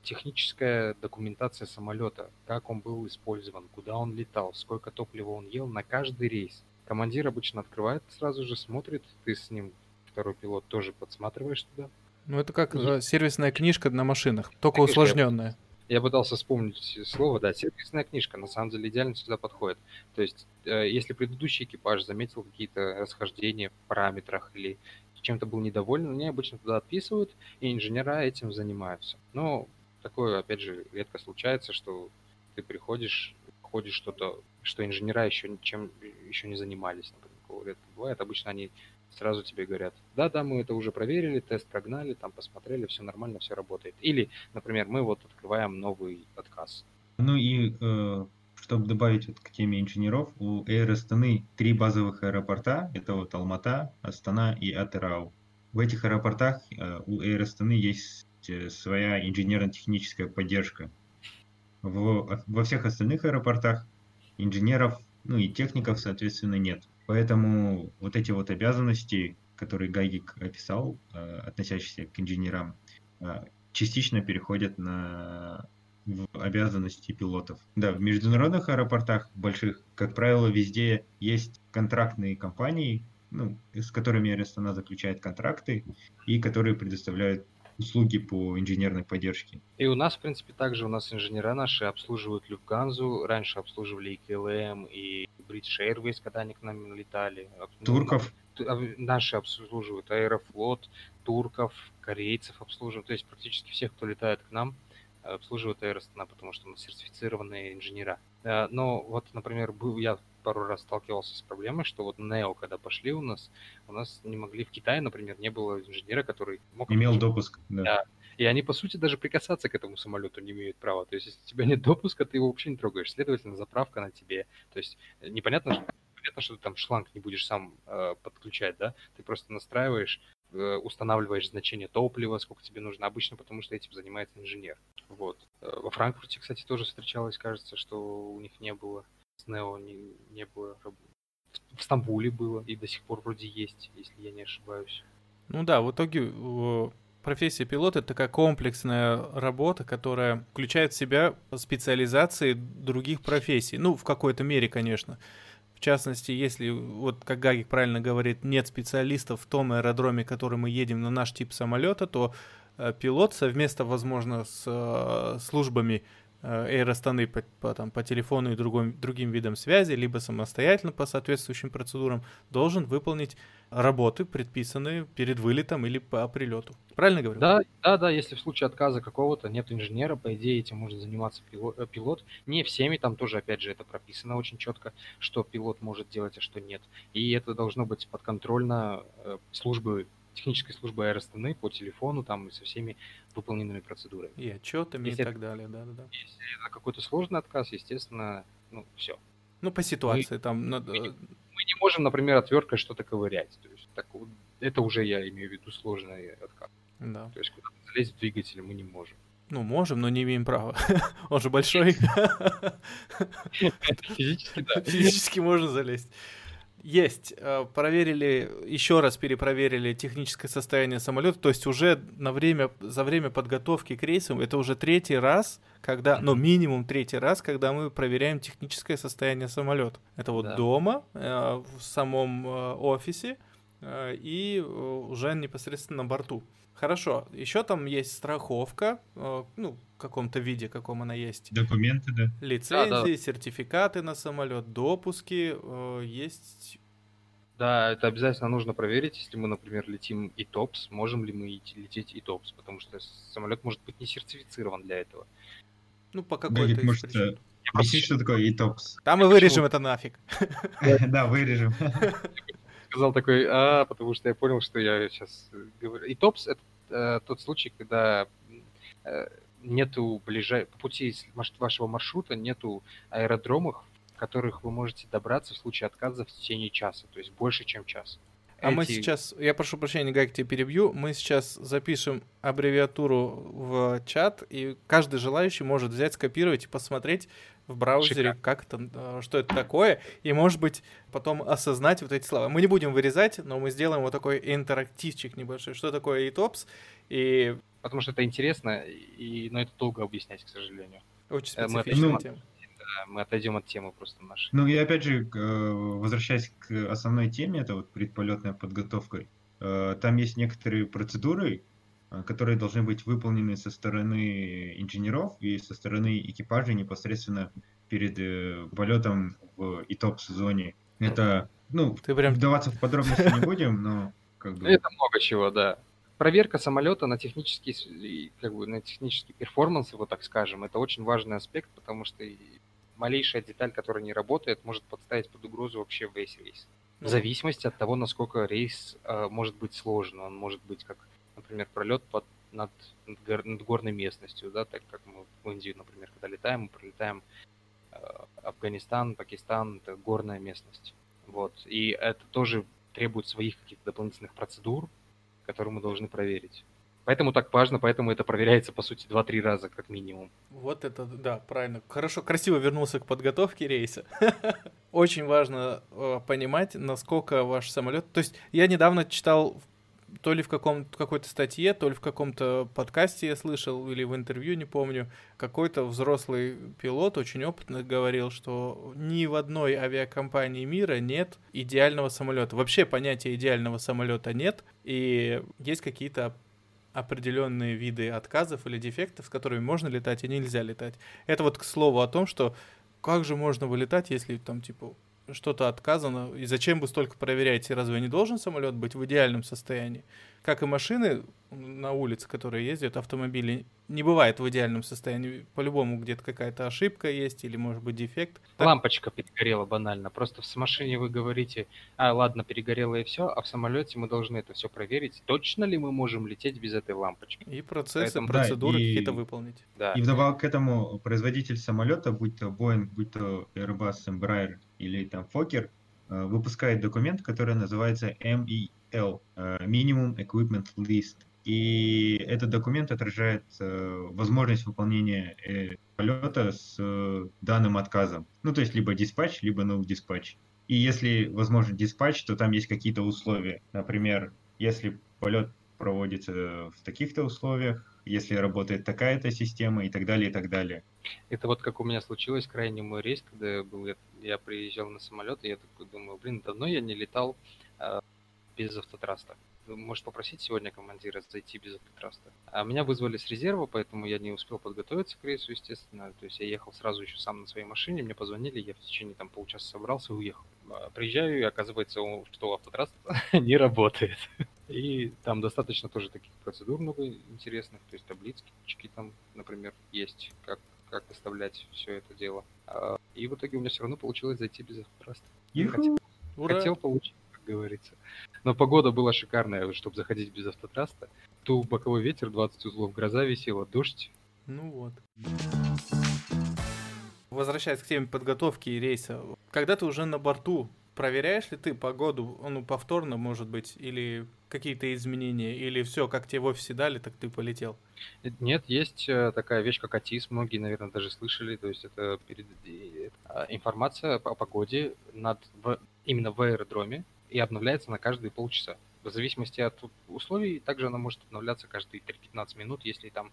техническая документация самолета, как он был использован, куда он летал, сколько топлива он ел на каждый рейс. Командир обычно открывает, сразу же смотрит, ты с ним, второй пилот, тоже подсматриваешь туда. Ну это как И... сервисная книжка на машинах, только книжка, усложненная. Я, я пытался вспомнить слово, да, сервисная книжка, на самом деле идеально сюда подходит. То есть если предыдущий экипаж заметил какие-то расхождения в параметрах или чем-то был недоволен, они обычно туда отписывают, и инженера этим занимаются. Но такое, опять же, редко случается, что ты приходишь, ходишь что-то, что инженера еще ничем еще не занимались. Например, такого редко бывает. Обычно они сразу тебе говорят, да-да, мы это уже проверили, тест прогнали, там посмотрели, все нормально, все работает. Или, например, мы вот открываем новый отказ. Ну и, э, чтобы добавить вот к теме инженеров, у Air Astana три базовых аэропорта. Это вот Алмата, Астана и Атырау. В этих аэропортах э, у Air Astana есть своя инженерно-техническая поддержка. В, во всех остальных аэропортах инженеров, ну и техников, соответственно, нет. Поэтому вот эти вот обязанности, которые Гагик описал, относящиеся к инженерам, частично переходят на обязанности пилотов. Да, в международных аэропортах больших, как правило, везде есть контрактные компании, ну, с которыми Air Astana заключает контракты и которые предоставляют услуги по инженерной поддержке. И у нас, в принципе, также у нас инженера наши обслуживают Люфтганзу, раньше обслуживали и КЛМ, и British Airways, когда они к нам летали. Турков. Наши обслуживают Аэрофлот, турков, корейцев обслуживают, то есть практически всех, кто летает к нам, обслуживают Air Astana, потому что мы сертифицированные инженера. Но вот, например, был я пару раз сталкивался с проблемой, что вот Нео, когда пошли у нас, у нас не могли в Китае, например, не было инженера, который мог... Имел допуск, да. да. И они, по сути, даже прикасаться к этому самолету не имеют права. То есть, если у тебя нет допуска, ты его вообще не трогаешь. Следовательно, заправка на тебе. То есть, непонятно, что, непонятно, что ты там шланг не будешь сам э, подключать, да? Ты просто настраиваешь, э, устанавливаешь значение топлива, сколько тебе нужно обычно, потому что этим занимается инженер. Вот. Во Франкфурте, кстати, тоже встречалось, кажется, что у них не было... С Нео не, не было. В Стамбуле было, и до сих пор вроде есть, если я не ошибаюсь. Ну да, в итоге профессия пилота — это такая комплексная работа, которая включает в себя специализации других профессий. Ну, в какой-то мере, конечно. В частности, если, вот как Гагик правильно говорит, нет специалистов в том аэродроме, который мы едем на наш тип самолета, то пилот совместно, возможно, с службами Air Astana по, по, там, по телефону и другим, другим видам связи, либо самостоятельно по соответствующим процедурам должен выполнить работы, предписанные перед вылетом или по прилету. Правильно говорю? Да, да, да. Если в случае отказа какого-то нет инженера, по идее этим может заниматься пилот, пилот. Не всеми, там тоже, опять же, это прописано очень четко, что пилот может делать, а что нет. И это должно быть подконтрольно службы, технической службы Air Astana по телефону там и со всеми выполненными процедурами. И отчетами если и так это, далее, да-да-да. Если это какой-то сложный отказ, естественно, ну, все. Ну, по ситуации мы, там... Надо... Мы, не, мы не можем, например, отверткой что-то ковырять. То есть, так, это уже я имею в виду сложный отказ. Да. То есть, куда залезть в двигатель мы не можем. Ну, можем, но не имеем права. Он же большой. Физически, да. Физически можно залезть. Есть. Проверили, еще раз перепроверили техническое состояние самолета. То есть уже на время, за время подготовки к рейсам, это уже третий раз, когда, ну, минимум третий раз, когда мы проверяем техническое состояние самолета. Это вот да. дома, в самом офисе и уже непосредственно на борту. Хорошо. Еще там есть страховка, ну, в каком-то виде, каком она есть. Документы, да. Лицензии, да, да. сертификаты на самолет, допуски есть. Да, это обязательно нужно проверить. Если мы, например, летим и топс, можем ли мы лететь и топс, потому что самолет может быть не сертифицирован для этого. Ну, по какой-то из причин. Объяснить, что такое и топс. Там мы вырежем это нафиг. Да, вырежем. Сказал такой, а, потому что я понял, что я сейчас говорю. и топс — это э, тот случай, когда э, нету ближай... по пути вашего маршрута нету аэродромов, в которых вы можете добраться в случае отказа в течение часа, то есть больше, чем час. А Эти... мы сейчас, я прошу прощения, Гаги, тебя перебью, мы сейчас запишем аббревиатуру в чат, и каждый желающий может взять, скопировать и посмотреть в браузере, как это, что это такое, и, может быть, потом осознать вот эти слова. Мы не будем вырезать, но мы сделаем вот такой интерактивчик небольшой, что такое и топс. И... Потому что это интересно, и... но это долго объяснять, к сожалению. Очень специфичная мы... тема. Да, мы отойдем от темы просто нашей. Ну, я опять же, возвращаясь к основной теме, это вот предполетная подготовка, там есть некоторые процедуры, которые должны быть выполнены со стороны инженеров и со стороны экипажа непосредственно перед э, полетом в и топс-зоне. Это, ну, Ты прям... вдаваться в подробности не будем, но как бы... Это много чего, да. Проверка самолета на технический, как бы, на технический перформанс, вот так скажем, это очень важный аспект, потому что малейшая деталь, которая не работает, может подставить под угрозу вообще весь рейс. В зависимости от того, насколько рейс э, может быть сложен, он может быть как... Например, пролет под, над, над, гор, над горной местностью, да, так как мы в Индию, например, когда летаем, мы пролетаем э, Афганистан, Пакистан, это горная местность. Вот. И это тоже требует своих каких-то дополнительных процедур, которые мы должны проверить. Поэтому так важно, поэтому это проверяется, по сути, два-три раза как минимум. Вот это, да, правильно. Хорошо, красиво вернулся к подготовке рейса. Очень важно понимать, насколько ваш самолет... То есть я недавно читал... То ли в каком, какой-то статье, то ли в каком-то подкасте я слышал, или в интервью, не помню, какой-то взрослый пилот, очень опытный, говорил, что ни в одной авиакомпании мира нет идеального самолета. Вообще понятия идеального самолета нет, и есть какие-то определенные виды отказов или дефектов, с которыми можно летать и нельзя летать. Это вот к слову о том, что как же можно вылетать, если там типа... что-то отказано, и зачем вы столько проверяете? Разве не должен самолет быть в идеальном состоянии? Как и машины на улице, которые ездят, автомобили, не бывает в идеальном состоянии. По-любому где-то какая-то ошибка есть или, может быть, дефект. Так... Лампочка перегорела банально. Просто в машине вы говорите, а, ладно, перегорело и все, а в самолете мы должны это все проверить. Точно ли мы можем лететь без этой лампочки? И процессы, Поэтому... процедуры да, и... какие-то выполнить. Да. И вдобавок к этому производитель самолета, будь то Boeing, будь то Airbus, Embraer или там Fokker, выпускает документ, который называется эм и эл, Minimum Equipment List. И этот документ отражает возможность выполнения полета с данным отказом. Ну, то есть либо диспатч, либо null dispatch. И если возможен диспатч, то там есть какие-то условия. Например, если полет проводится в таких-то условиях, если работает такая-то система и так далее, и так далее. Это вот как у меня случилось крайний мой рейс, когда я был, я, я приезжал на самолет, и я такой думаю, блин, давно я не летал э, без автотраста. Можешь попросить сегодня командира зайти без автотраста. А меня вызвали с резерва, поэтому я не успел подготовиться к рейсу, естественно. То есть я ехал сразу еще сам на своей машине, мне позвонили, я в течение там полчаса собрался и уехал. Приезжаю, и оказывается, что автотраст не работает. И там достаточно тоже таких процедур много интересных, то есть таблички там, например, есть, как, как доставлять все это дело. И в итоге у меня все равно получилось зайти без автотраста. Хотел, хотел получить, как говорится. Но погода была шикарная, чтобы заходить без автотраста. Ту боковой ветер, двадцать узлов, гроза висела, дождь. Ну вот. Возвращаясь к теме подготовки и рейса, когда ты уже на борту, проверяешь ли ты погоду, ну, повторно, может быть, или какие-то изменения, или все, как тебе в офисе дали, так ты полетел? Нет, есть такая вещь, как эй ти ай эс, многие, наверное, даже слышали, то есть это перед... информация о погоде над... именно в аэродроме, и обновляется на каждые полчаса. В зависимости от условий, также она может обновляться каждые пятнадцать минут, если там...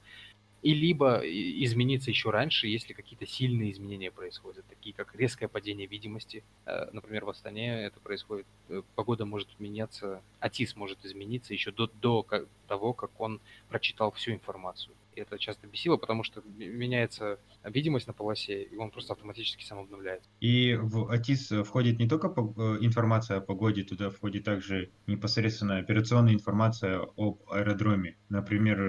И либо измениться еще раньше, если какие-то сильные изменения происходят, такие как резкое падение видимости. Например, в Астане это происходит, погода может меняться, эй ти ай эс может измениться еще до, до того, как он прочитал всю информацию. И это часто бесило, потому что меняется видимость на полосе, и он просто автоматически сам обновляется. И в эй ти ай эс входит не только информация о погоде, туда входит также непосредственно операционная информация об аэродроме. Например,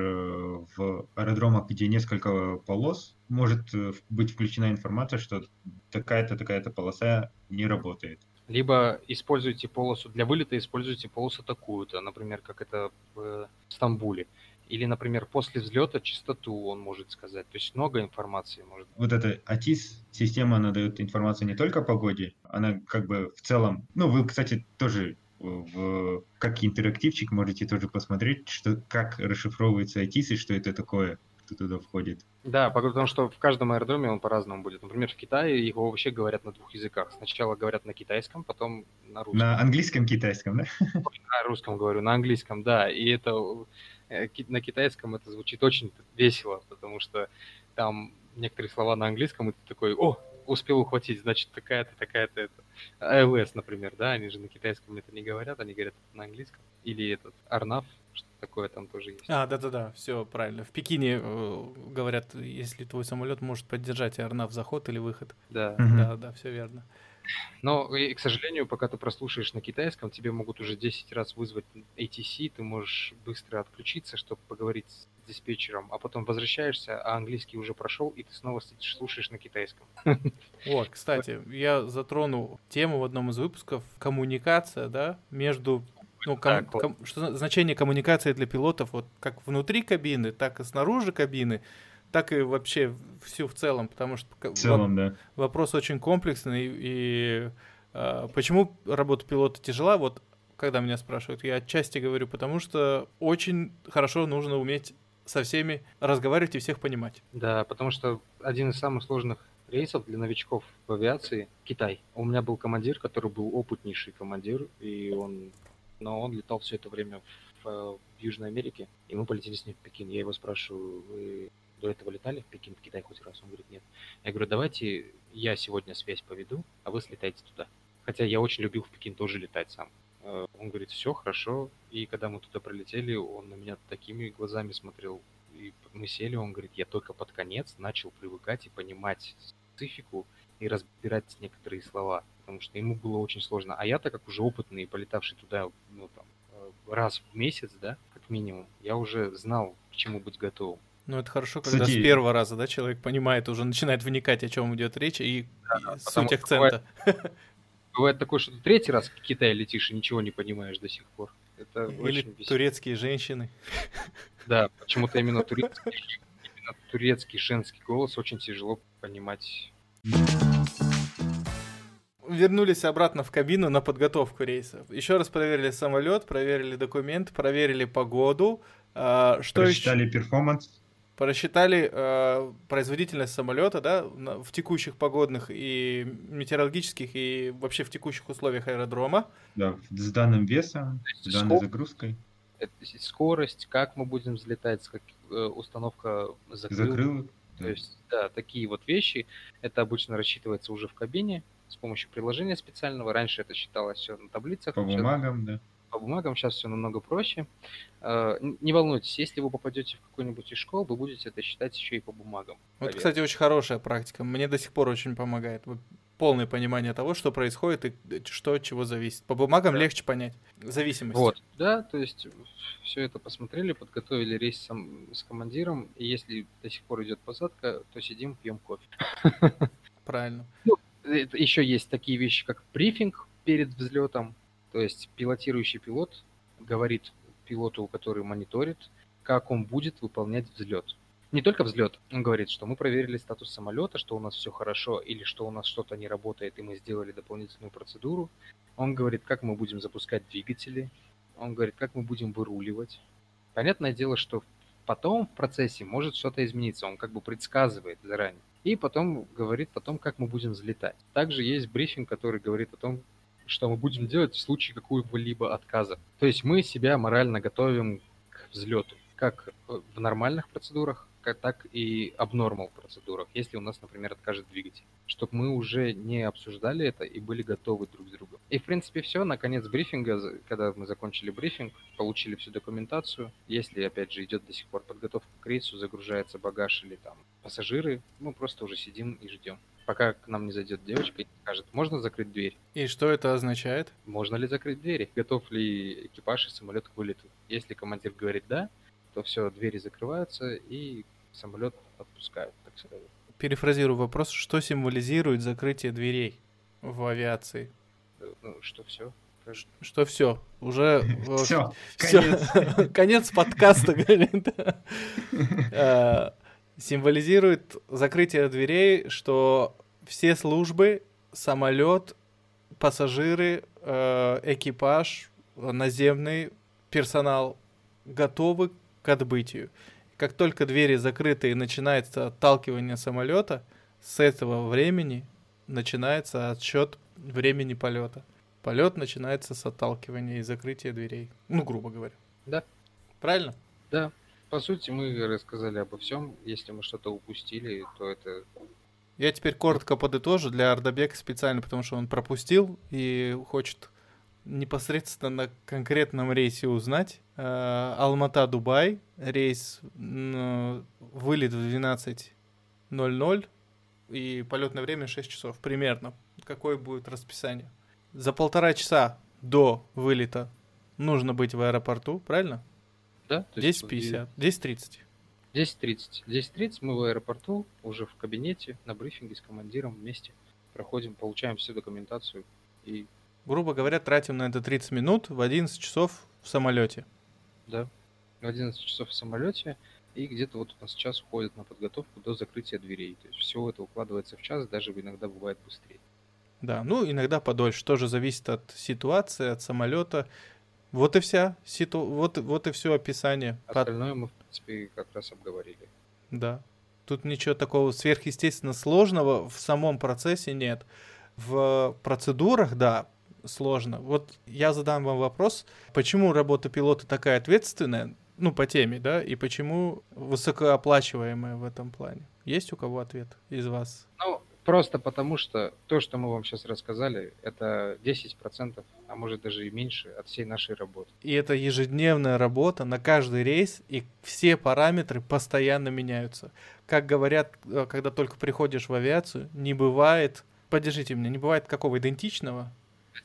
в аэродромах, где несколько полос, может быть включена информация, что такая-то, такая-то полоса не работает. Либо используйте полосу для вылета, используйте полосу такую-то, например, как это в Стамбуле. Или, например, после взлета частоту он может сказать. То есть много информации может быть. Вот эта эй ти ай эс система, она дает информацию не только о погоде, она как бы в целом... Ну, вы, кстати, тоже в... как интерактивчик можете тоже посмотреть, что, как расшифровывается эй ти ай эс и что это такое, кто туда входит. Да, потому что в каждом аэродроме он по-разному будет. Например, в Китае его вообще говорят на двух языках. Сначала говорят на китайском, потом на русском. На английском, китайском, да? На русском говорю, на английском, да. И это... На китайском это звучит очень весело, потому что там некоторые слова на английском, и ты такой, о, успел ухватить, значит, такая-то, такая-то, это. ай эл эс, например, да, они же на китайском это не говорят, они говорят на английском. Или этот Арнаф, что такое там тоже есть. А, да-да-да, все правильно. В Пекине говорят, если твой самолет может поддержать Арнаф заход или выход. Да. Да-да, все верно. Но, и, к сожалению, пока ты прослушаешь на китайском, тебе могут уже десять раз вызвать эй ти си, ты можешь быстро отключиться, чтобы поговорить с диспетчером, а потом возвращаешься, а английский уже прошел, и ты снова слушаешь на китайском. О, кстати, я затрону тему в одном из выпусков, коммуникация, да, между... Ну, ком, ком, что, значение коммуникации для пилотов, вот как внутри кабины, так и снаружи кабины, так и вообще всю в целом, потому что в целом, воп- да. вопрос очень комплексный. И, и э, почему работа пилота тяжела, вот когда меня спрашивают, я отчасти говорю, потому что очень хорошо нужно уметь со всеми разговаривать и всех понимать. Да, потому что один из самых сложных рейсов для новичков в авиации – Китай. У меня был командир, который был опытнейший командир, и он, но он летал все это время в, в Южной Америке, и мы полетели с ним в Пекин. Я его спрашиваю, вы... до этого летали в Пекин, в Китай хоть раз? Он говорит, нет. Я говорю, давайте я сегодня связь поведу, а вы слетайте туда. Хотя я очень любил в Пекин тоже летать сам. Он говорит, все, хорошо. И когда мы туда прилетели, он на меня такими глазами смотрел. И мы сели, он говорит, я только под конец начал привыкать и понимать специфику и разбирать некоторые слова. Потому что ему было очень сложно. А я, так как уже опытный, полетавший туда, ну, там, раз в месяц, да, как минимум, я уже знал, к чему быть готовым. Ну, это хорошо, когда Кстати, с первого раза, да, человек понимает, уже начинает вникать, о чем идет речь, и, да, и суть акцента. Бывает, бывает такое, что ты третий раз в Китае летишь и ничего не понимаешь до сих пор. Это Или очень турецкие женщины. Да, почему-то именно турецкий, именно турецкий женский голос очень тяжело понимать. Вернулись обратно в кабину на подготовку рейса. Еще раз проверили самолет, проверили документ, проверили погоду. Что Просчитали еще? перформанс. Просчитали э, производительность самолета, да, в текущих погодных и метеорологических, и вообще в текущих условиях аэродрома. Да, с данным весом, с данной скорость, загрузкой. Скорость, как мы будем взлетать, как, э, установка закрылок. закрылок да. То есть, да, такие вот вещи. Это обычно рассчитывается уже в кабине с помощью приложения специального. Раньше это считалось все на таблицах. По бумагам, да. По бумагам сейчас все намного проще. Не волнуйтесь, если вы попадете в какую-нибудь из школ, вы будете это считать еще и по бумагам. Вот, наверное. Кстати, очень хорошая практика. Мне до сих пор очень помогает. Полное понимание того, что происходит и что от чего зависит. По бумагам да. легче понять зависимость. Вот, да, то есть все это посмотрели, подготовили рейс сам, с командиром. И если до сих пор идет посадка, то сидим, пьем кофе. Правильно. Ну, еще есть такие вещи, как брифинг перед взлетом. То есть пилотирующий пилот говорит пилоту, который мониторит, как он будет выполнять взлет. не только взлет. Он говорит, что мы проверили статус самолета, что у нас все хорошо или что у нас что-то не работает, и мы сделали дополнительную процедуру. Он говорит, как мы будем запускать двигатели. Он говорит, как мы будем выруливать. Понятное дело, что потом в процессе может что-то измениться. Он как бы предсказывает заранее. И потом говорит потом, как мы будем взлетать. Также есть брифинг, который говорит о том, что мы будем делать в случае какого-либо отказа. То есть мы себя морально готовим к взлету, как в нормальных процедурах, так и абнормал процедурах, если у нас, например, откажет двигатель, чтобы мы уже не обсуждали это и были готовы друг с другом. И, в принципе, все. На конец брифинга, когда мы закончили брифинг, получили всю документацию. Если, опять же, идет до сих пор подготовка к рейсу, загружается багаж или там пассажиры, мы просто уже сидим и ждем, пока к нам не зайдет девочка и скажет, можно закрыть дверь. И что это означает? Можно ли закрыть двери? Готов ли экипаж и самолет к вылету? Если командир говорит «да», то все, двери закрываются и самолет отпускают, так сказать. Перефразирую вопрос, что символизирует закрытие дверей в авиации? Ну, что все. Что все? Уже все. Конец подкаста, говорит. Символизирует закрытие дверей, что все службы, самолет, пассажиры, экипаж, наземный персонал готовы к отбытию. Как только двери закрыты и начинается отталкивание самолета, с этого времени начинается отсчет времени полета. Полет начинается с отталкивания и закрытия дверей. Ну, грубо говоря. Да. Правильно? Да. По сути, мы рассказали обо всем. Если мы что-то упустили, то это... Я теперь коротко подытожу для Ардабека специально, потому что он пропустил и хочет непосредственно на конкретном рейсе узнать. Алмата-Дубай, рейс, вылет в двенадцать ноль-ноль и полетное время шесть часов примерно. Какое будет расписание? За полтора часа до вылета нужно быть в аэропорту, правильно? Да. десять пятьдесят, десять тридцать. десять тридцать. десять тридцать мы в аэропорту, уже в кабинете, на брифинге с командиром вместе проходим, получаем всю документацию и... Грубо говоря, тратим на это тридцать минут, в одиннадцать часов в самолете. Да, в одиннадцать часов в самолете, и где-то вот у нас час уходит на подготовку до закрытия дверей. То есть все это укладывается в час, даже иногда бывает быстрее. Да, ну иногда подольше, тоже зависит от ситуации, от самолета. Вот и вся ситу... вот, вот и все описание. Остальное мы, в принципе, как раз обговорили. Да, тут ничего такого сверхъестественно сложного в самом процессе нет. В процедурах, да, сложно. Вот я задам вам вопрос, почему работа пилота такая ответственная, ну, по теме, да, и почему высокооплачиваемая в этом плане? Есть у кого ответ из вас? Ну, просто потому что то, что мы вам сейчас рассказали, это десять процентов, а может даже и меньше от всей нашей работы. И это ежедневная работа на каждый рейс, и все параметры постоянно меняются. Как говорят, когда только приходишь в авиацию, не бывает, поддержите меня, не бывает какого идентичного,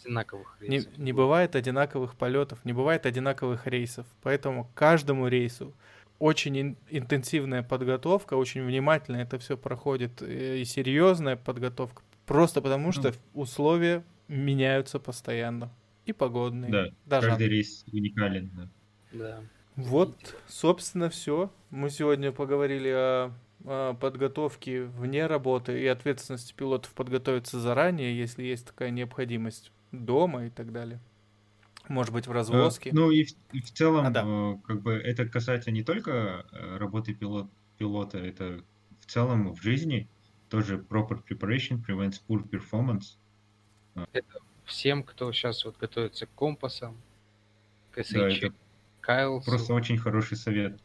одинаковых рейсов. Не, не бывает одинаковых полетов, не бывает одинаковых рейсов. Поэтому к каждому рейсу очень ин- интенсивная подготовка, очень внимательно это все проходит, и, и серьезная подготовка. Просто потому, ну, что условия меняются постоянно. И погодные. Да, даже каждый рейс уникален. Да. Да. Вот, собственно, все. Мы сегодня поговорили о... подготовки вне работы и ответственности пилотов подготовиться заранее, если есть такая необходимость, дома и так далее. Может быть, в развозке. Ну и в, и в целом, а, да. как бы это касается не только работы пилот, пилота, это в целом в жизни тоже proper preparation prevents poor performance. Это всем, кто сейчас вот готовится к компасам, к эс эйч, к айлс. Просто очень хороший совет.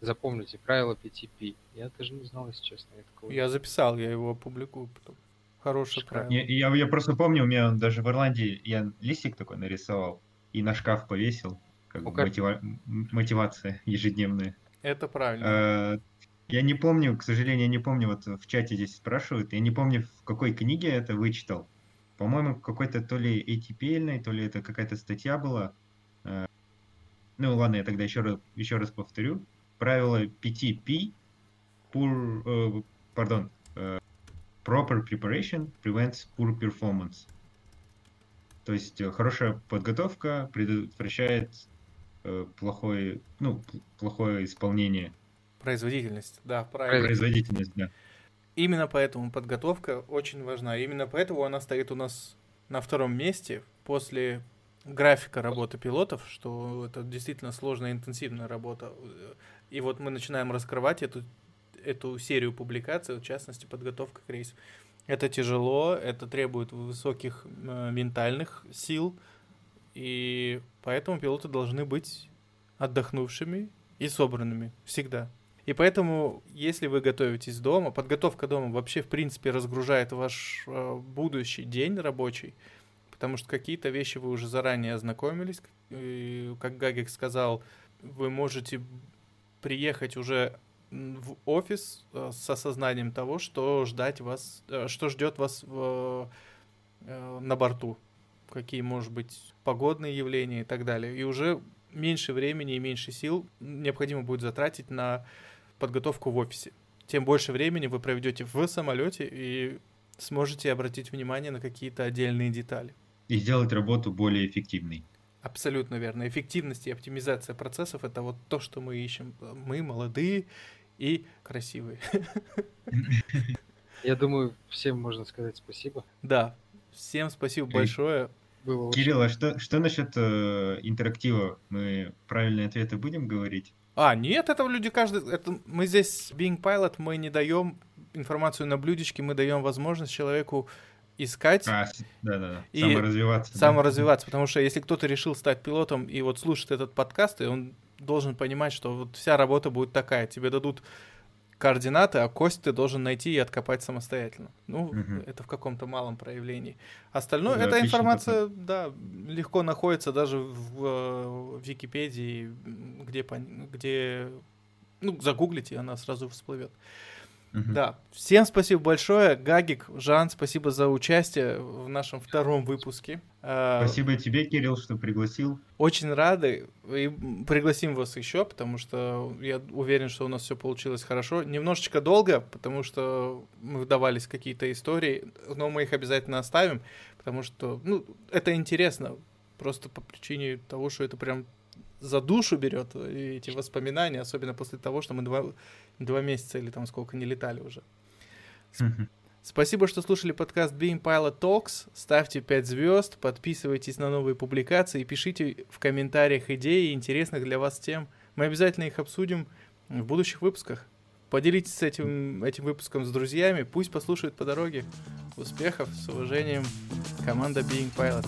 Запомните, правило пять пи. Я даже не знал, если честно. Я, такого... я записал, я его опубликую потом. Хорошее правило. Я, я, я просто помню, у меня даже в Ирландии я листик такой нарисовал и на шкаф повесил, как бы мотива... мотивация ежедневная. Это правильно. А, я не помню, к сожалению, я не помню, вот в чате здесь спрашивают, я не помню, в какой книге это вычитал. По-моему, какой-то то ли эй ти пи-ельной, то ли это какая-то статья была. А, ну ладно, я тогда еще раз, еще раз повторю. Правило пять пи, poor, uh, pardon, uh, proper preparation prevents poor performance. То есть uh, хорошая подготовка предотвращает uh, плохое, ну, плохое исполнение. Производительность, да, правильно. Производительность, да. Именно поэтому подготовка очень важна. Именно поэтому она стоит у нас на втором месте после графика работы пилотов, что это действительно сложная, интенсивная работа. И вот мы начинаем раскрывать эту, эту серию публикаций, в частности, подготовка к рейсу. Это тяжело, это требует высоких ментальных сил, и поэтому пилоты должны быть отдохнувшими и собранными всегда. И поэтому, если вы готовитесь дома, подготовка дома вообще, в принципе, разгружает ваш будущий день рабочий, потому что какие-то вещи вы уже заранее ознакомились. И, как Гагик сказал, вы можете приехать уже в офис с осознанием того, что ждать вас, что ждет вас в, на борту, какие, может быть, погодные явления и так далее. И уже меньше времени и меньше сил необходимо будет затратить на подготовку в офисе. Тем больше времени вы проведете в самолете и сможете обратить внимание на какие-то отдельные детали. И сделать работу более эффективной. Абсолютно верно. Эффективность и оптимизация процессов — это вот то, что мы ищем. Мы молодые и красивые. Я думаю, всем можно сказать спасибо. Да, всем спасибо большое. Было Кирилл, очень... а что, что насчет э, интерактива? Мы правильные ответы будем говорить? А, нет, это люди каждый... Это, мы здесь, Being Pilot, мы не даем информацию на блюдечке, мы даем возможность человеку искать а, да, да, да. и саморазвиваться, саморазвиваться да. Потому что если кто-то решил стать пилотом и вот слушает этот подкаст, и он должен понимать, что вот вся работа будет такая. Тебе дадут координаты, а кость ты должен найти и откопать самостоятельно. Ну, угу. это в каком-то малом проявлении. Остальное, да, эта информация, такой. да, легко находится даже в, в Википедии, где, где ну, загуглите, она сразу всплывет. Угу. Да. Всем спасибо большое. Гагик, Жан, спасибо за участие в нашем втором выпуске. Спасибо тебе, Кирилл, что пригласил. Очень рады. И пригласим вас еще, потому что я уверен, что у нас все получилось хорошо. Немножечко долго, потому что мы вдавались в какие-то истории, но мы их обязательно оставим, потому что ну, это интересно. Просто по причине того, что это прям за душу берет эти воспоминания, особенно после того, что мы два, два месяца или там сколько не летали уже. Mm-hmm. Спасибо, что слушали подкаст Being Pilot Talks. Ставьте пять звезд, подписывайтесь на новые публикации и пишите в комментариях идеи интересных для вас тем. Мы обязательно их обсудим в будущих выпусках. Поделитесь этим, этим выпуском с друзьями, пусть послушают по дороге. Успехов, с уважением, команда Being Pilot.